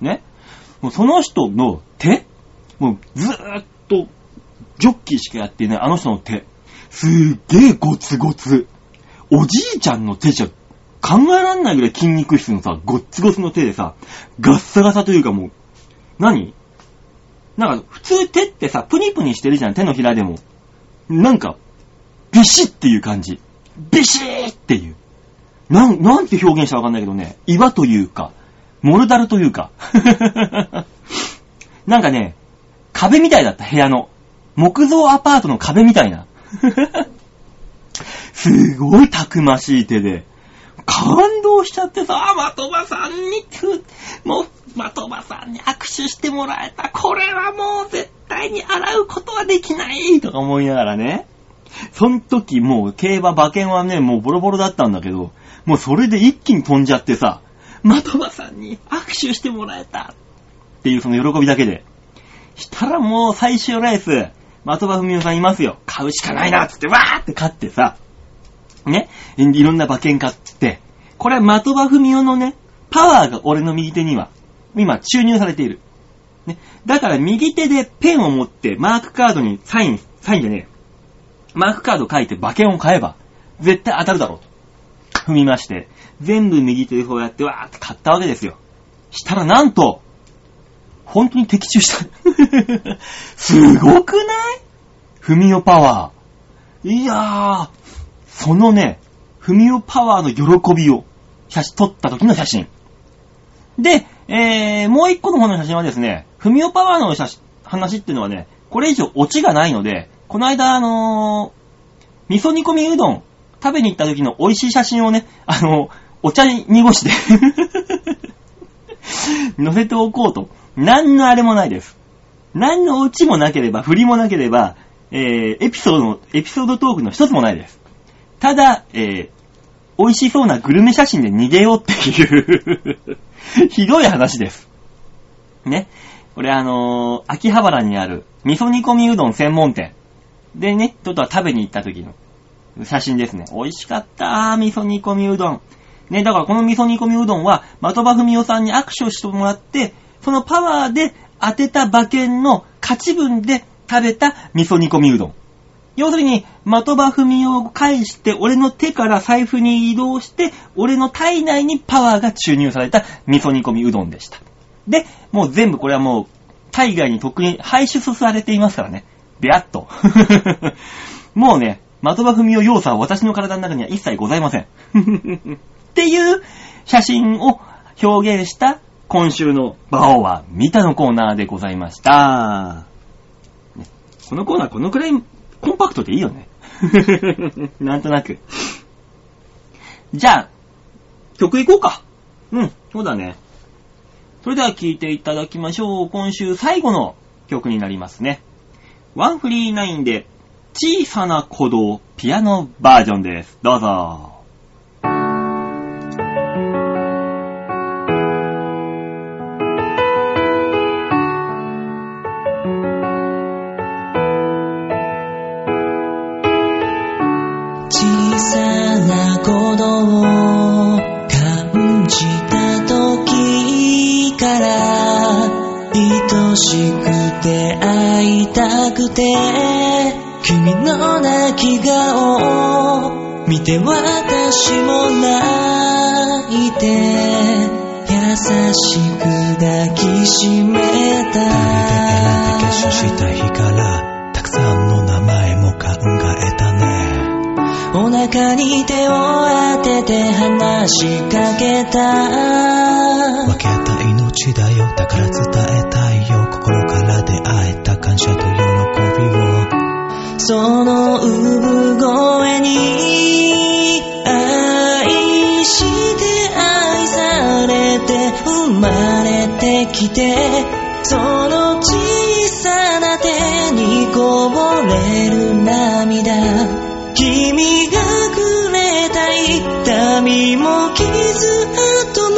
ね。もうその人の手もうずーっとジョッキーしかやっていないあの人の手。すーげーゴツゴツ。おじいちゃんの手じゃ考えらんないぐらい筋肉質のさ、ゴツゴツの手でさ、ガッサガサというかもう、なんか普通手ってさ、プニプニしてるじゃん、手のひらでも。なんか、ビシッっていう感じ。ビシーっていう。なんて表現したらわかんないけどね、岩というか、モルダルというか。なんかね、壁みたいだった、部屋の。木造アパートの壁みたいな。すごいたくましい手で、感動しちゃってさ、的場さんに、もう、的場さんに握手してもらえた。これはもう絶対に洗うことはできないとか思いながらね。その時もう競馬馬券はね、もうボロボロだったんだけど、もうそれで一気に飛んじゃってさ、的場さんに握手してもらえたっていうその喜びだけで。したらもう最終レース、的場文夫さんいますよ。買うしかないなっつってわーって買ってさ、ね、いろんな馬券買って、これは的場文夫のね、パワーが俺の右手には、今注入されている。ね、だから右手でペンを持ってマークカードにサインじゃねえ。マークカード書いて馬券を買えば、絶対当たるだろうと。踏みまして、全部右手でこうやってわーって買ったわけですよ。したらなんと、本当に的中した。すごくない？ふみおパワー。いやー、そのね、ふみおパワーの喜びを撮った時の写真。で、もう一個の方の写真はですね、ふみおパワーの話っていうのはね、これ以上オチがないので、この間味噌煮込みうどん食べに行った時の美味しい写真をね、お茶に濁して載せておこうと。何のあれもないです。何のオチもなければ、振りもなければ、エピソードトークの一つもないです。ただ、美味しそうなグルメ写真で逃げようっていう、ひどい話です。ね。これ秋葉原にある味噌煮込みうどん専門店でね、ちょっとは食べに行った時の写真ですね。美味しかった味噌煮込みうどん。ね、だからこの味噌煮込みうどんは、的場文夫さんに握手をしてもらって、そのパワーで当てた馬券の勝ち分で食べた味噌煮込みうどん。要するに、的場文夫を介して、俺の手から財布に移動して、俺の体内にパワーが注入された味噌煮込みうどんでした。で、もう全部これはもう、海外に特に排出されていますからね。ビャッと。もうね、的場文夫要素は私の体の中には一切ございません。っていう写真を表現した今週の馬王は見たのコーナーでございました。ね、このコーナーこのくらいコンパクトでいいよね。なんとなく。じゃあ、曲いこうか。うん、そうだね。それでは聴いていただきましょう。今週最後の曲になりますね。139で小さな鼓動ピアノバージョンです。どうぞ。君の泣き顔を見て私も泣いて優しく抱きしめた。なんて結婚した日からたくさんの名前も考えたね。お腹に手を当てて話しかけた。分けた命だよ、だから伝えたいよ。心から出会えた感謝と喜びを。その産声に愛して愛されて生まれてきて、その小さな手にこぼれる涙、君がくれた痛みも傷跡も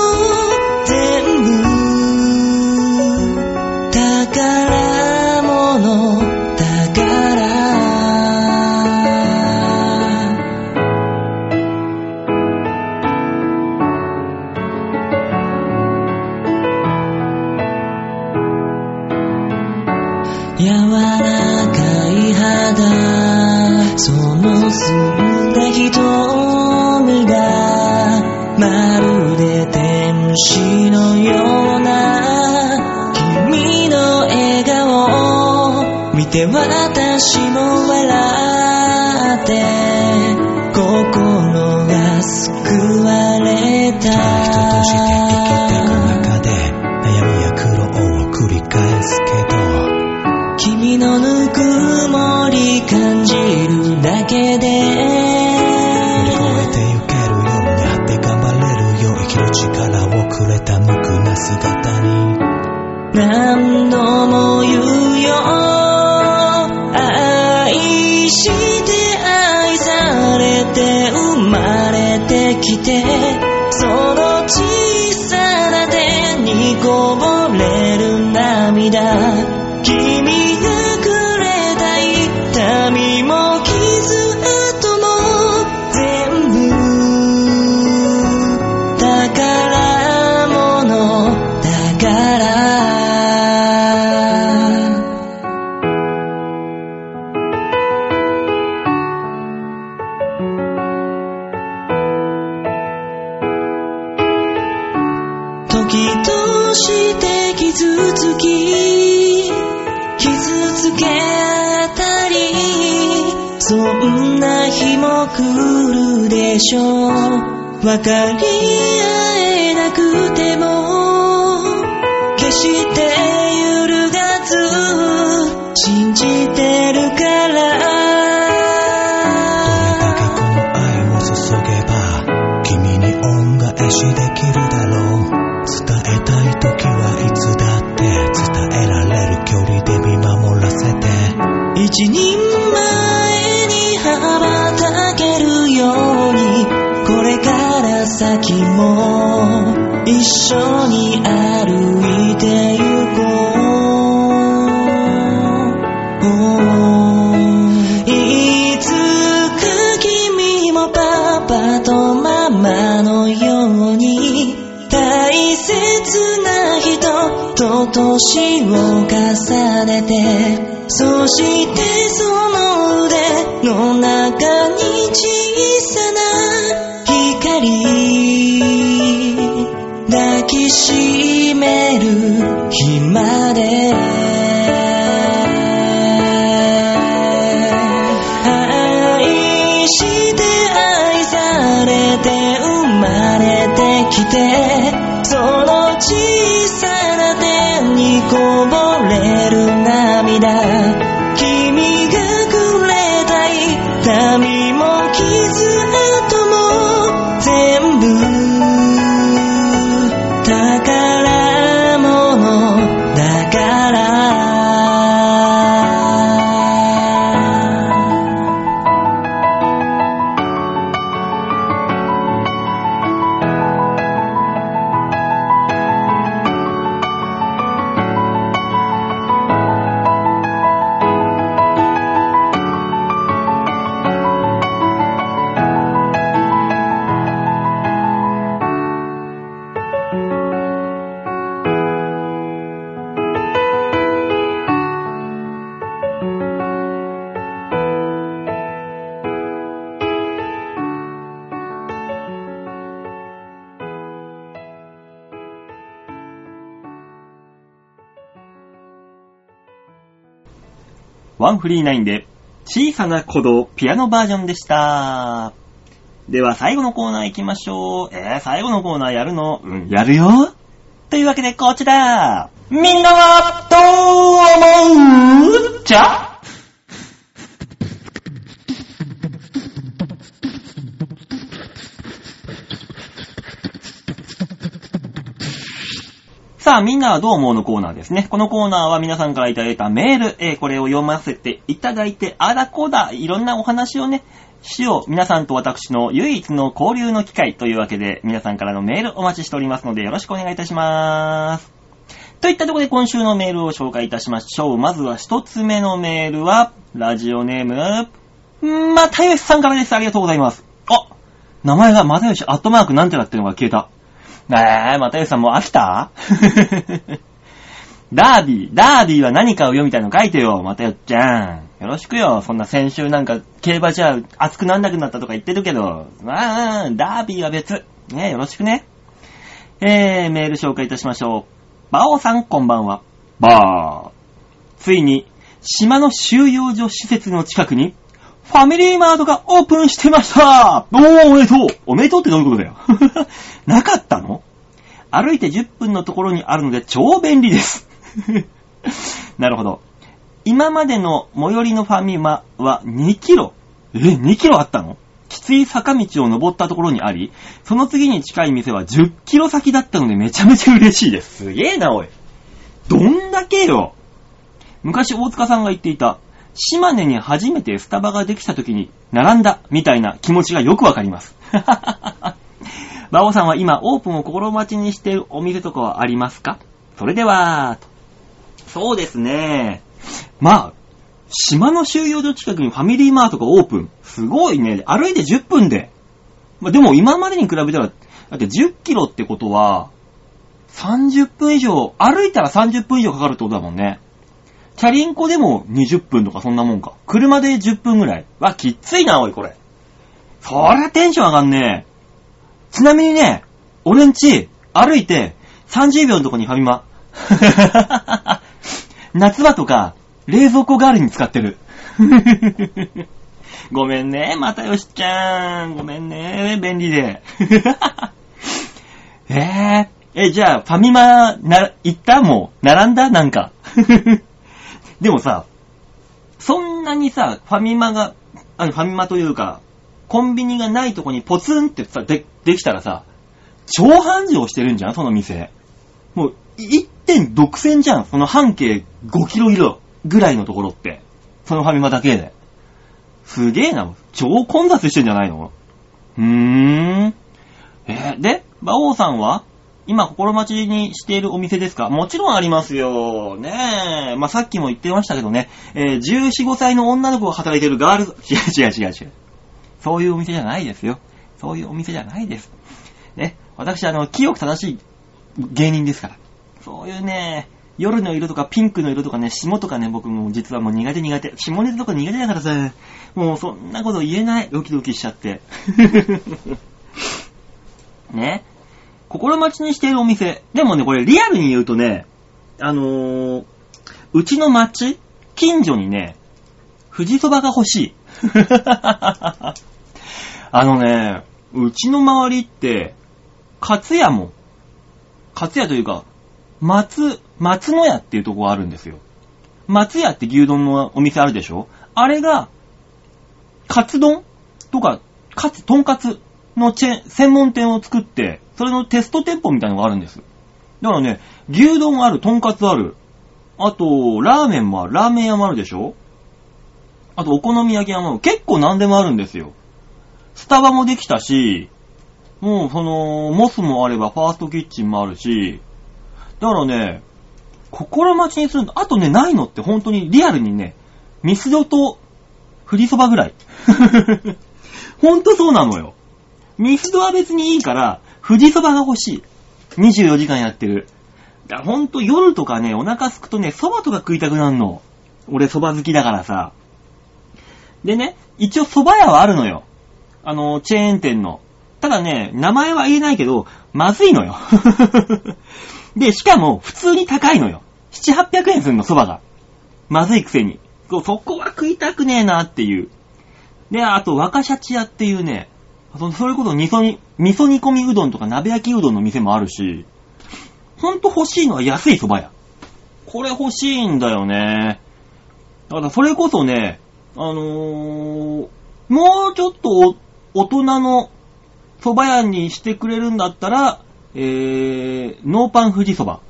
全部宝物だから。柔らかい肌、その澄んだ瞳がまるで天使のような君の笑顔を見て私も笑って、心が救われた。人として生きていく中で悩みや苦労を繰り返すけど、君のぬくもり感じるだけで乗り越えてゆけるようになって頑張れるよ。生きる力をくれた無垢な姿に何度も言うよ、愛して愛されて生まれてきて、その小さな手にこぼれる涙、君がくれた痛みも傷跡も全部宝物だから。時として傷つき傷つけたり、そんな日も来るでしょう。分かり合えなくても決して揺るがず信じてるから、どれだけこの愛を注げば君に恩返しできるだろう。伝えたい時はいつだって伝えられる距離で見守らせて、一人前に羽ばたけるように、これから先も一緒に歩いてゆこう。いつか君もパパとママのように大切な人と年を重ねて、そしてその腕の中に小さな光抱きしめる日まで、愛して愛されて生まれてきて、その小さな手にこぼれる涙、君がくれた痛みも傷跡も全部宝物だから139で小さな鼓動ピアノバージョンでした。では最後のコーナー行きましょう。最後のコーナーやるの？うん、やるよ。というわけでこちら。みんなはどう思う？じゃ？さあみんなはどう思うのコーナーですね。このコーナーは皆さんからいただいたメール、これを読ませていただいて、あらこだいろんなお話をねしよう、皆さんと私の唯一の交流の機会というわけで、皆さんからのメールお待ちしておりますので、よろしくお願いいたします。といったところで今週のメールを紹介いたしましょう。まずは一つ目のメールはラジオネームまたよしさんからです。ありがとうございます。あ、名前がまたよしアットマークなんてだってのが消えた。またよしさんもう飽きた？ダービーは何かを読みたいの書いてよ、またよっちゃん。よろしくよ、そんな先週なんか競馬じゃ熱くなんなくなったとか言ってるけど、ダービーは別。ね、よろしくね。メール紹介いたしましょう。バオさんこんばんは。バー。ついに、島の収容所施設の近くに、ファミリーマートがオープンしてました。おめでとうってどういうことだよ。なかったの？歩いて10分のところにあるので超便利です。なるほど。今までの最寄りのファミマは2キロ。2キロあったの？きつい坂道を登ったところにあり、その次に近い店は10キロ先だったのでめちゃめちゃ嬉しいです。すげえなおい。どんだけよ。昔大塚さんが言っていた、島根に初めてスタバができた時に並んだみたいな気持ちがよくわかります。馬王さんは今オープンを心待ちにしているお店とかはありますか？それではと。そうですね、まあ島の収容所近くにファミリーマートがオープン、すごいね。歩いて10分で、まあ、でも今までに比べたらだって10キロってことは30分以上歩いたら30分以上かかるってことだもんね。チャリンコでも20分とかそんなもんか。車で10分ぐらい。わ、きっついな、おい、これ。そりゃテンション上がんねえ。ちなみにね、俺んち、歩いて30秒のとこにファミマ。夏場とか、冷蔵庫代わりに使ってる。ごめんね、またよしちゃん。ごめんね、便利で。じゃあ、ファミマ、行った？もう、並んだ？なんか。でもさ、そんなにさ、ファミマというか、コンビニがないとこにポツンってさ、できたらさ、超繁盛してるんじゃん、その店。もう、一点独占じゃん、その半径5キロ以上ぐらいのところって。そのファミマだけで。すげえな、超混雑してんじゃないの？で、馬王さんは今心待ちにしているお店ですか？もちろんありますよ。ねえ。まあ、さっきも言ってましたけどね。14、15歳の女の子が働いてるガールズ、違う。そういうお店じゃないですよ。そういうお店じゃないです。ね。私、清く正しい芸人ですから。そういうね、夜の色とかピンクの色とかね、霜とかね、僕も実はもう苦手。霜熱とか苦手だからさ、もうそんなこと言えない。ドキドキしちゃって。ね。心待ちにしているお店。でもね、これリアルに言うとね、うちの町、近所にね、富士そばが欲しい。うちの周りって、勝屋というか、松野屋っていうとこがあるんですよ。松屋って牛丼のお店あるでしょ？あれが、カツ丼とか、とんかつの専門店を作って、それのテスト店舗みたいなのがあるんです。だからね、牛丼ある、とんかつある、あと、ラーメン屋もあるでしょ？あと、お好み焼き屋もある。結構何でもあるんですよ。スタバもできたし、もう、モスもあれば、ファーストキッチンもあるし、だからね、心待ちにすると、あとね、ないのって本当にリアルにね、ミスドと、振りそばぐらい。ほんとそうなのよ。ミスドは別にいいから、富士そばが欲しい。24時間やってる。だほんと夜とかね、お腹すくとね、そばとか食いたくなるの。俺そば好きだからさ。でね、一応そば屋はあるのよ。チェーン店の。ただね、名前は言えないけど、まずいのよ。で、しかも普通に高いのよ。7、800円すんの、そばが。まずいくせに。そこは食いたくねえなっていう。で、あと、若シャチ屋っていうね、それこそ味噌煮込みうどんとか鍋焼きうどんの店もあるし、ほんと欲しいのは安い蕎麦屋。これ欲しいんだよね。だからそれこそね、もうちょっと大人の蕎麦屋にしてくれるんだったら、ノーパン富士蕎麦。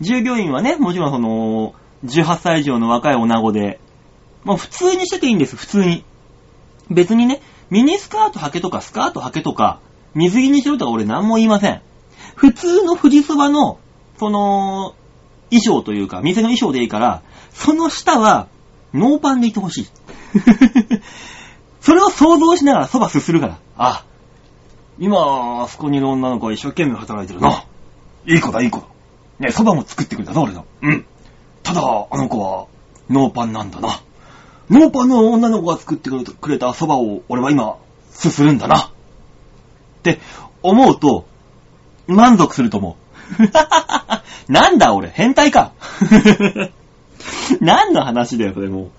従業員はね、もちろんその、18歳以上の若い女子で、まあ普通にしてていいんです、普通に。別にね、ミニスカート履けとかスカート履けとか、水着にしろとか俺何も言いません。普通の富士蕎麦の、その、衣装というか、店の衣装でいいから、その下は、ノーパンでいてほしい。それを想像しながら蕎麦すするから。あ、今、あそこにいる女の子は一生懸命働いてるな。いい子だ、いい子だ。ね、蕎麦も作ってくれたぞ、俺の。うん。ただ、あの子は、ノーパンなんだな。ノーパンの女の子が作ってくれた蕎麦を、俺は今、すするんだな。って、思うと、満足すると思う。なんだ俺、変態か。何の話だよ、それも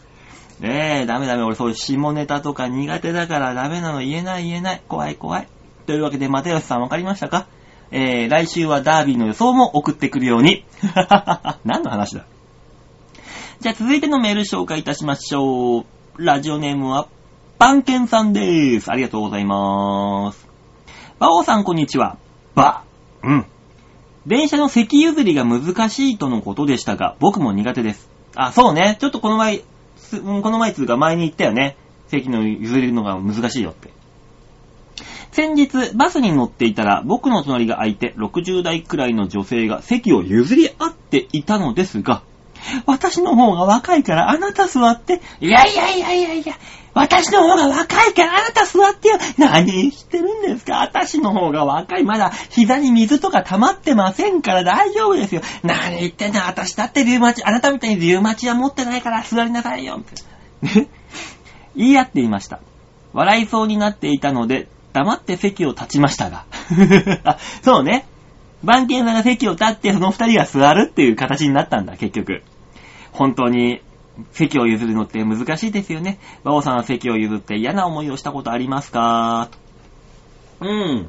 う。ねえ、ダメダメ、俺そういう下ネタとか苦手だからダメなの、言えない。怖い怖い。というわけで、又吉さんわかりましたか？来週はダービーの予想も送ってくるように。何の話だ。じゃあ続いてのメール紹介いたしましょう。ラジオネームはパンケンさんです。ありがとうございます。バオさん、こんにちは。電車の席譲りが難しいとのことでしたが、僕も苦手です。あ、そうね。ちょっとこの前つうか前に言ったよね。席の譲りのが難しいよって。先日バスに乗っていたら、僕の隣が空いて60代くらいの女性が席を譲り合っていたのですが、私の方が若いからあなた座って、いや、私の方が若いからあなた座ってよ、何してるんですか、私の方が若い、まだ膝に水とか溜まってませんから大丈夫ですよ、何言ってんだ、私だってリウマチ、あなたみたいにリウマチは持ってないから座りなさいよ言い合っていました。笑いそうになっていたので黙って席を立ちましたがそうね、番犬さんが席を立ってその二人が座るっていう形になったんだ、結局。本当に席を譲るのって難しいですよね。馬王さんは席を譲って嫌な思いをしたことありますか？うん。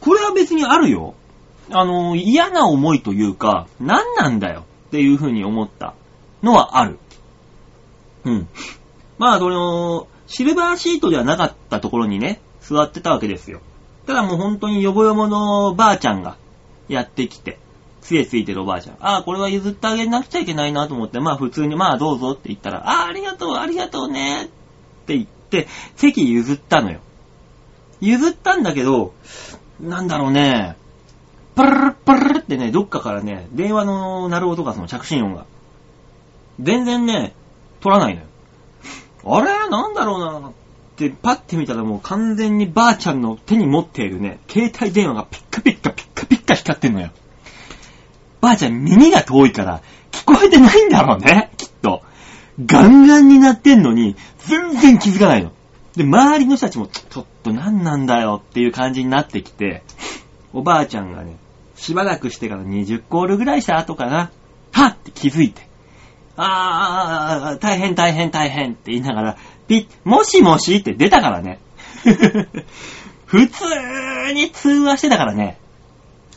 これは別にあるよ。嫌な思いというか、何なんだよっていうふうに思ったのはある。うん。まあ、シルバーシートではなかったところにね、座ってたわけですよ。ただもう本当にヨボヨボのばあちゃんがやってきて、杖ついてるおばあちゃん。ああ、これは譲ってあげなくちゃいけないなと思って、まあ普通に、まあどうぞって言ったら、ああ、ありがとう、ありがとうねって言って、席譲ったのよ。譲ったんだけど、なんだろうね、プルルプルルってね、どっかからね、電話の鳴る音が、その着信音が。全然ね、取らないのよ。あれ？なんだろうな。でパッて見たらもう完全にばあちゃんの手に持っているね、携帯電話がピッカピッカ光ってんのよ。ばあちゃん耳が遠いから聞こえてないんだろうね、きっと。ガンガンになってんのに全然気づかないの。で、周りの人たちもちょっと何なんだよっていう感じになってきて、おばあちゃんがね、しばらくしてから20コールぐらいした後かな、はっ！って気づいて、あー、大変って言いながら、もしもしって出たからね。普通に通話してたからね。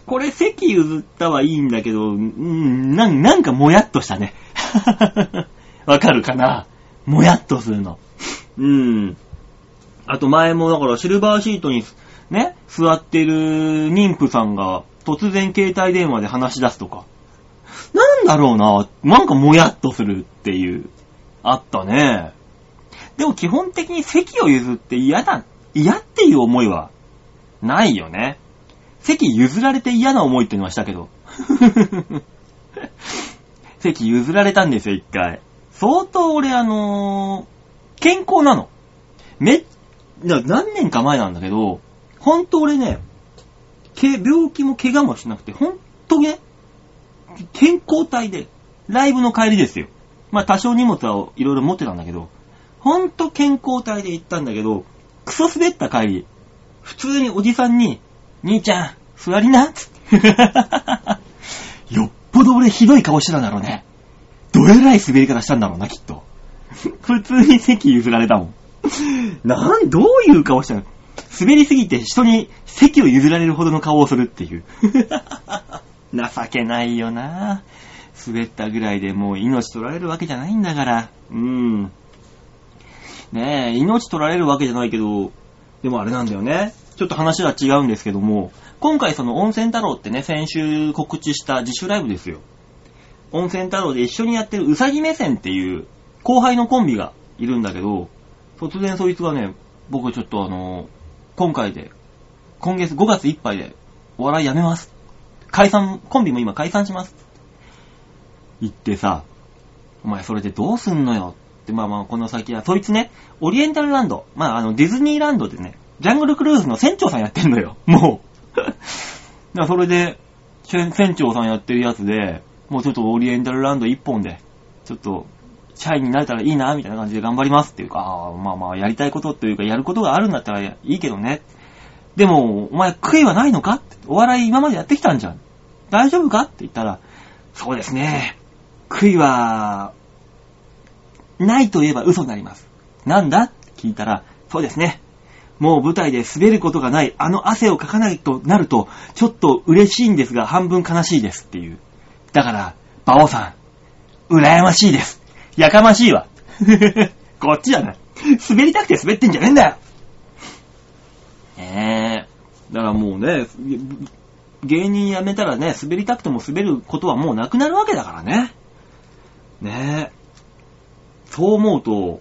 これ席譲ったはいいんだけど、なんかもやっとしたね。わかるかな？もやっとするの。あと前もだからシルバーシートにね、座ってる妊婦さんが突然携帯電話で話し出すとか。なんだろうな、なんかもやっとするっていう、あったね。でも基本的に席を譲って嫌っていう思いはないよね。席譲られて嫌な思いっていうのはしたけど。席譲られたんですよ、一回。相当俺健康なの。何年か前なんだけど、ほんと俺ね、病気も怪我もしなくて、ほんとね、健康体で、ライブの帰りですよ。まあ多少荷物はいろいろ持ってたんだけど、ほんと健康体で行ったんだけど、クソ滑った帰り、普通におじさんに、兄ちゃん、座りなっつって。よっぽど俺ひどい顔してたんだろうね。どどえらい滑り方したんだろうな、きっと。普通に席譲られたもん。どういう顔したの？滑りすぎて人に席を譲られるほどの顔をするっていう。情けないよな。滑ったぐらいでもう命取られるわけじゃないんだから。ねえ、命取られるわけじゃないけど、でもあれなんだよね。ちょっと話は違うんですけども、今回その温泉太郎ってね、先週告知した自主ライブですよ。温泉太郎で一緒にやってるうさぎ目線っていう後輩のコンビがいるんだけど、突然そいつがね、僕ちょっと今月5月いっぱいでお笑いやめます。コンビも今解散します。言ってさ、お前それでどうすんのよって、この先は、そいつね、オリエンタルランド、ディズニーランドでね、ジャングルクルーズの船長さんやってんのよ、もう。だからそれで、船長さんやってるやつで、もうちょっとオリエンタルランド一本で、ちょっと、シャイになれたらいいな、みたいな感じで頑張りますっていうか、やりたいことというか、やることがあるんだったらいいけどね。でも、お前悔いはないのかって、お笑い今までやってきたんじゃん。大丈夫かって言ったら、そうですね。悔いは、ないと言えば嘘になります。なんだって聞いたら、そうですね。もう舞台で滑ることがない、あの汗をかかないとなると、ちょっと嬉しいんですが、半分悲しいですっていう。だから、馬王さん、羨ましいです。やかましいわ。こっちじゃない。滑りたくて滑ってんじゃねえんだよ。だからもうね、芸人辞めたらね、滑りたくても滑ることはもうなくなるわけだからね。ねえ。そう思うと、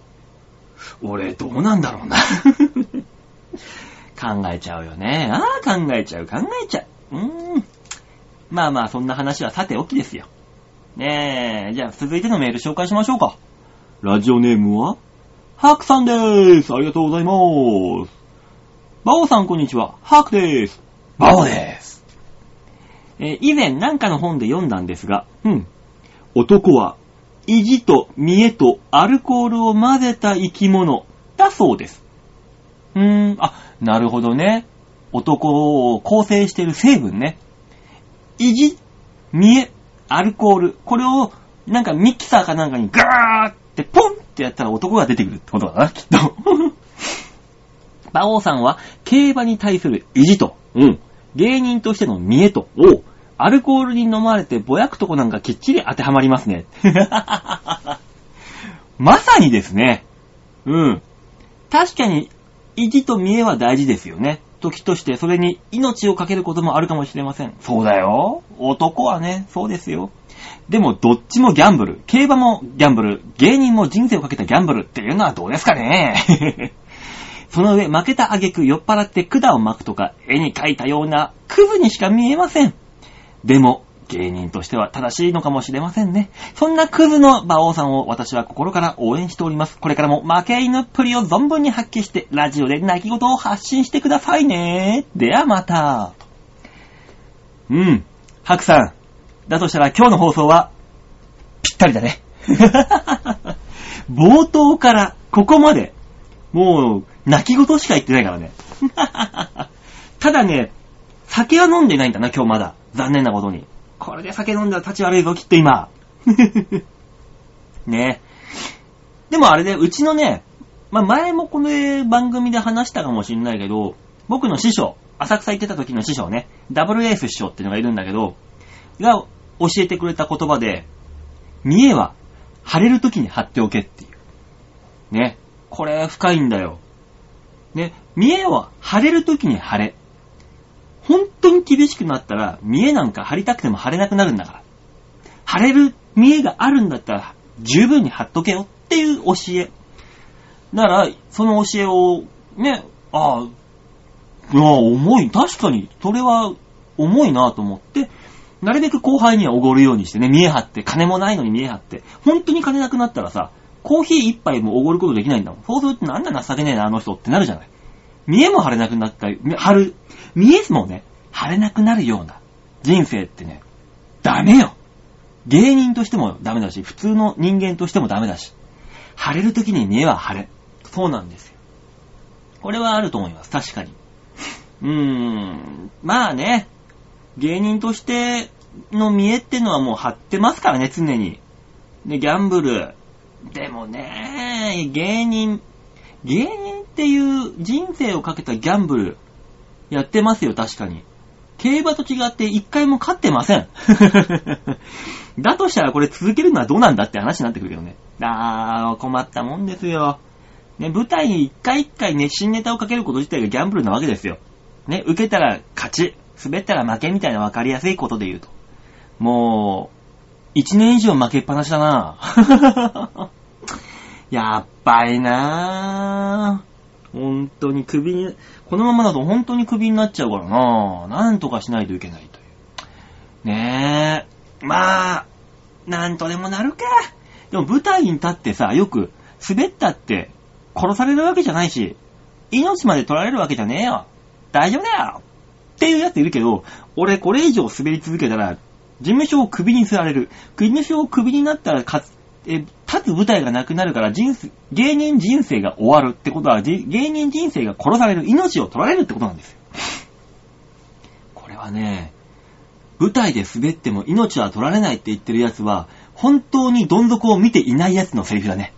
俺どうなんだろうな。考えちゃうよね。考えちゃう。そんな話はさておきですよ。ねえ、じゃあ続いてのメール紹介しましょうか。ラジオネームはハークさんでーす。ありがとうございます。バオさんこんにちは。ハークでーす。バオでーす。以前なんかの本で読んだんですが、男は意地と見栄とアルコールを混ぜた生き物だそうです。なるほどね。男を構成している成分ね。意地、見栄、アルコール。これをなんかミキサーかなんかにガーってポンってやったら男が出てくるってことだな、きっと。馬王さんは競馬に対する意地と、芸人としての見栄と、アルコールに飲まれてぼやくとこなんかきっちり当てはまりますね。まさにですね。確かに意地と見栄は大事ですよね。時としてそれに命をかけることもあるかもしれません。そうだよ。男はね、そうですよ。でもどっちもギャンブル。競馬もギャンブル。芸人も人生をかけたギャンブルっていうのはどうですかね。その上負けた挙句酔っ払って管を巻くとか絵に描いたようなクズにしか見えません。でも芸人としては正しいのかもしれませんね。そんなクズの馬王さんを私は心から応援しております。これからも負け犬っぷりを存分に発揮してラジオで泣き言を発信してくださいね。ではまた。ハクさんだとしたら今日の放送はぴったりだね。冒頭からここまでもう泣き言しか言ってないからね。ただね、酒は飲んでないんだな今日まだ。残念なことに。これで酒飲んだら立ち悪いぞ、きっと今。ねえ。でもあれで、うちのね、前もこの番組で話したかもしんないけど、僕の師匠、浅草行ってた時の師匠ね、ダブルエース師匠っていうのがいるんだけど、が教えてくれた言葉で、見栄は腫れる時に張っておけっていう。ね。これ深いんだよ。ね。見栄は腫れる時に腫れ。本当に厳しくなったら、見栄なんか張りたくても張れなくなるんだから。張れる見栄があるんだったら、十分に張っとけよっていう教え。だから、その教えを、ね、重い。確かに、それは重いなと思って、なるべく後輩にはおごるようにしてね、見栄張って、金もないのに見栄張って、本当に金なくなったらさ、コーヒー一杯もおごることできないんだもん。そうするとなんだ情けねえな、あの人ってなるじゃない。見栄も張れなくなったり、見栄もね、張れなくなるような人生ってね、ダメよ。芸人としてもダメだし、普通の人間としてもダメだし、張れる時に見栄は張れ。そうなんですよ。これはあると思います。確かに。ね、芸人としての見栄ってのはもう張ってますからね、常に。で、ギャンブル。でもね、芸人っていう人生をかけたギャンブルやってますよ、確かに。競馬と違って一回も勝ってません。だとしたらこれ続けるのはどうなんだって話になってくるけどね。困ったもんですよ。ね、舞台に一回一回ね、新ネタをかけること自体がギャンブルなわけですよ。ね、受けたら勝ち、滑ったら負けみたいな分かりやすいことで言うと。もう、1年以上負けっぱなしだな。やっばいなぁ。本当にこのままだと本当にクビになっちゃうからなぁ。なんとかしないといけないという。ねえ。まあ、なんとでもなるか。でも舞台に立ってさ、よく滑ったって殺されるわけじゃないし、命まで取られるわけじゃねえよ。大丈夫だよっていうやついるけど、俺これ以上滑り続けたら、事務所をクビにされる。事務所をクビになったら立つ舞台がなくなるから芸人人生が終わるってことは、芸人人生が殺される、命を取られるってことなんですよ。これはね、舞台で滑っても命は取られないって言ってるやつは本当にどん底を見ていないやつのセリフだね。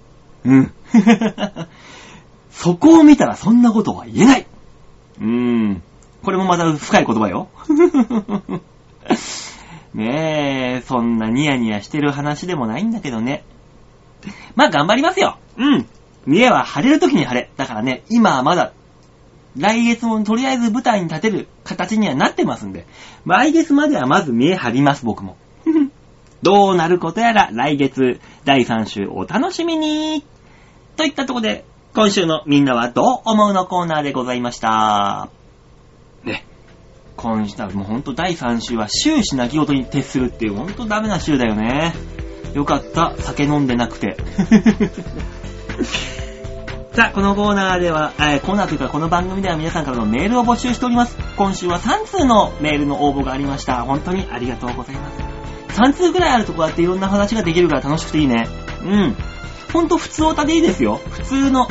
うん。そこを見たらそんなことは言えない。これもまた深い言葉よ。ねえ、そんなニヤニヤしてる話でもないんだけどね。まあ頑張りますよ。見栄は晴れるときに晴れ。だからね、今はまだ、来月もとりあえず舞台に立てる形にはなってますんで、来月まではまず見栄張ります、僕も。どうなることやら、来月第3週お楽しみに。といったところで、今週のみんなはどう思うのコーナーでございました。ね。今週はもうほんと第3週は終始泣き言に徹するっていう、ほんとダメな週だよね。よかった、酒飲んでなくて。さあ、このコーナーでは、コーナーというかこの番組では皆さんからのメールを募集しております。今週は3通のメールの応募がありました。本当にありがとうございます。3通ぐらいあるとこうやっていろんな話ができるから楽しくていいね。ほんと普通おたでいいですよ。普通の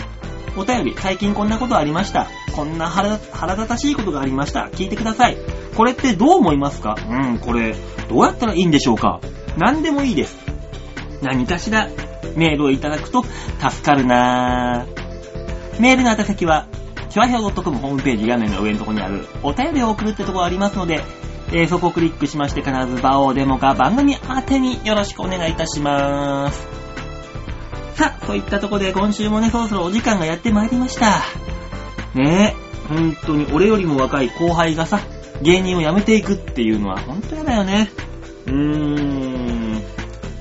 お便り、最近こんなことありました。こんな腹立たしいことがありました。聞いてください。これってどう思いますか？これ、どうやったらいいんでしょうか？何でもいいです。何かしらメールをいただくと助かるなぁ。メールの宛先は、ちょあひょう .com ホームページ画面の上のところにあるお便りを送るってところありますので、そこをクリックしまして必ず場をデモか番組宛てによろしくお願いいたします。さあ、といったとこで今週もね、そろそろお時間がやってまいりました。ねえ、本当に俺よりも若い後輩がさ、芸人を辞めていくっていうのは本当やだよね。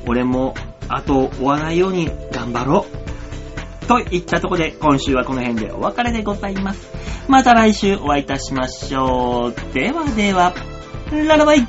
俺も後を追わないように頑張ろう。といったとこで今週はこの辺でお別れでございます。また来週お会いいたしましょう。ではでは、ララバイ。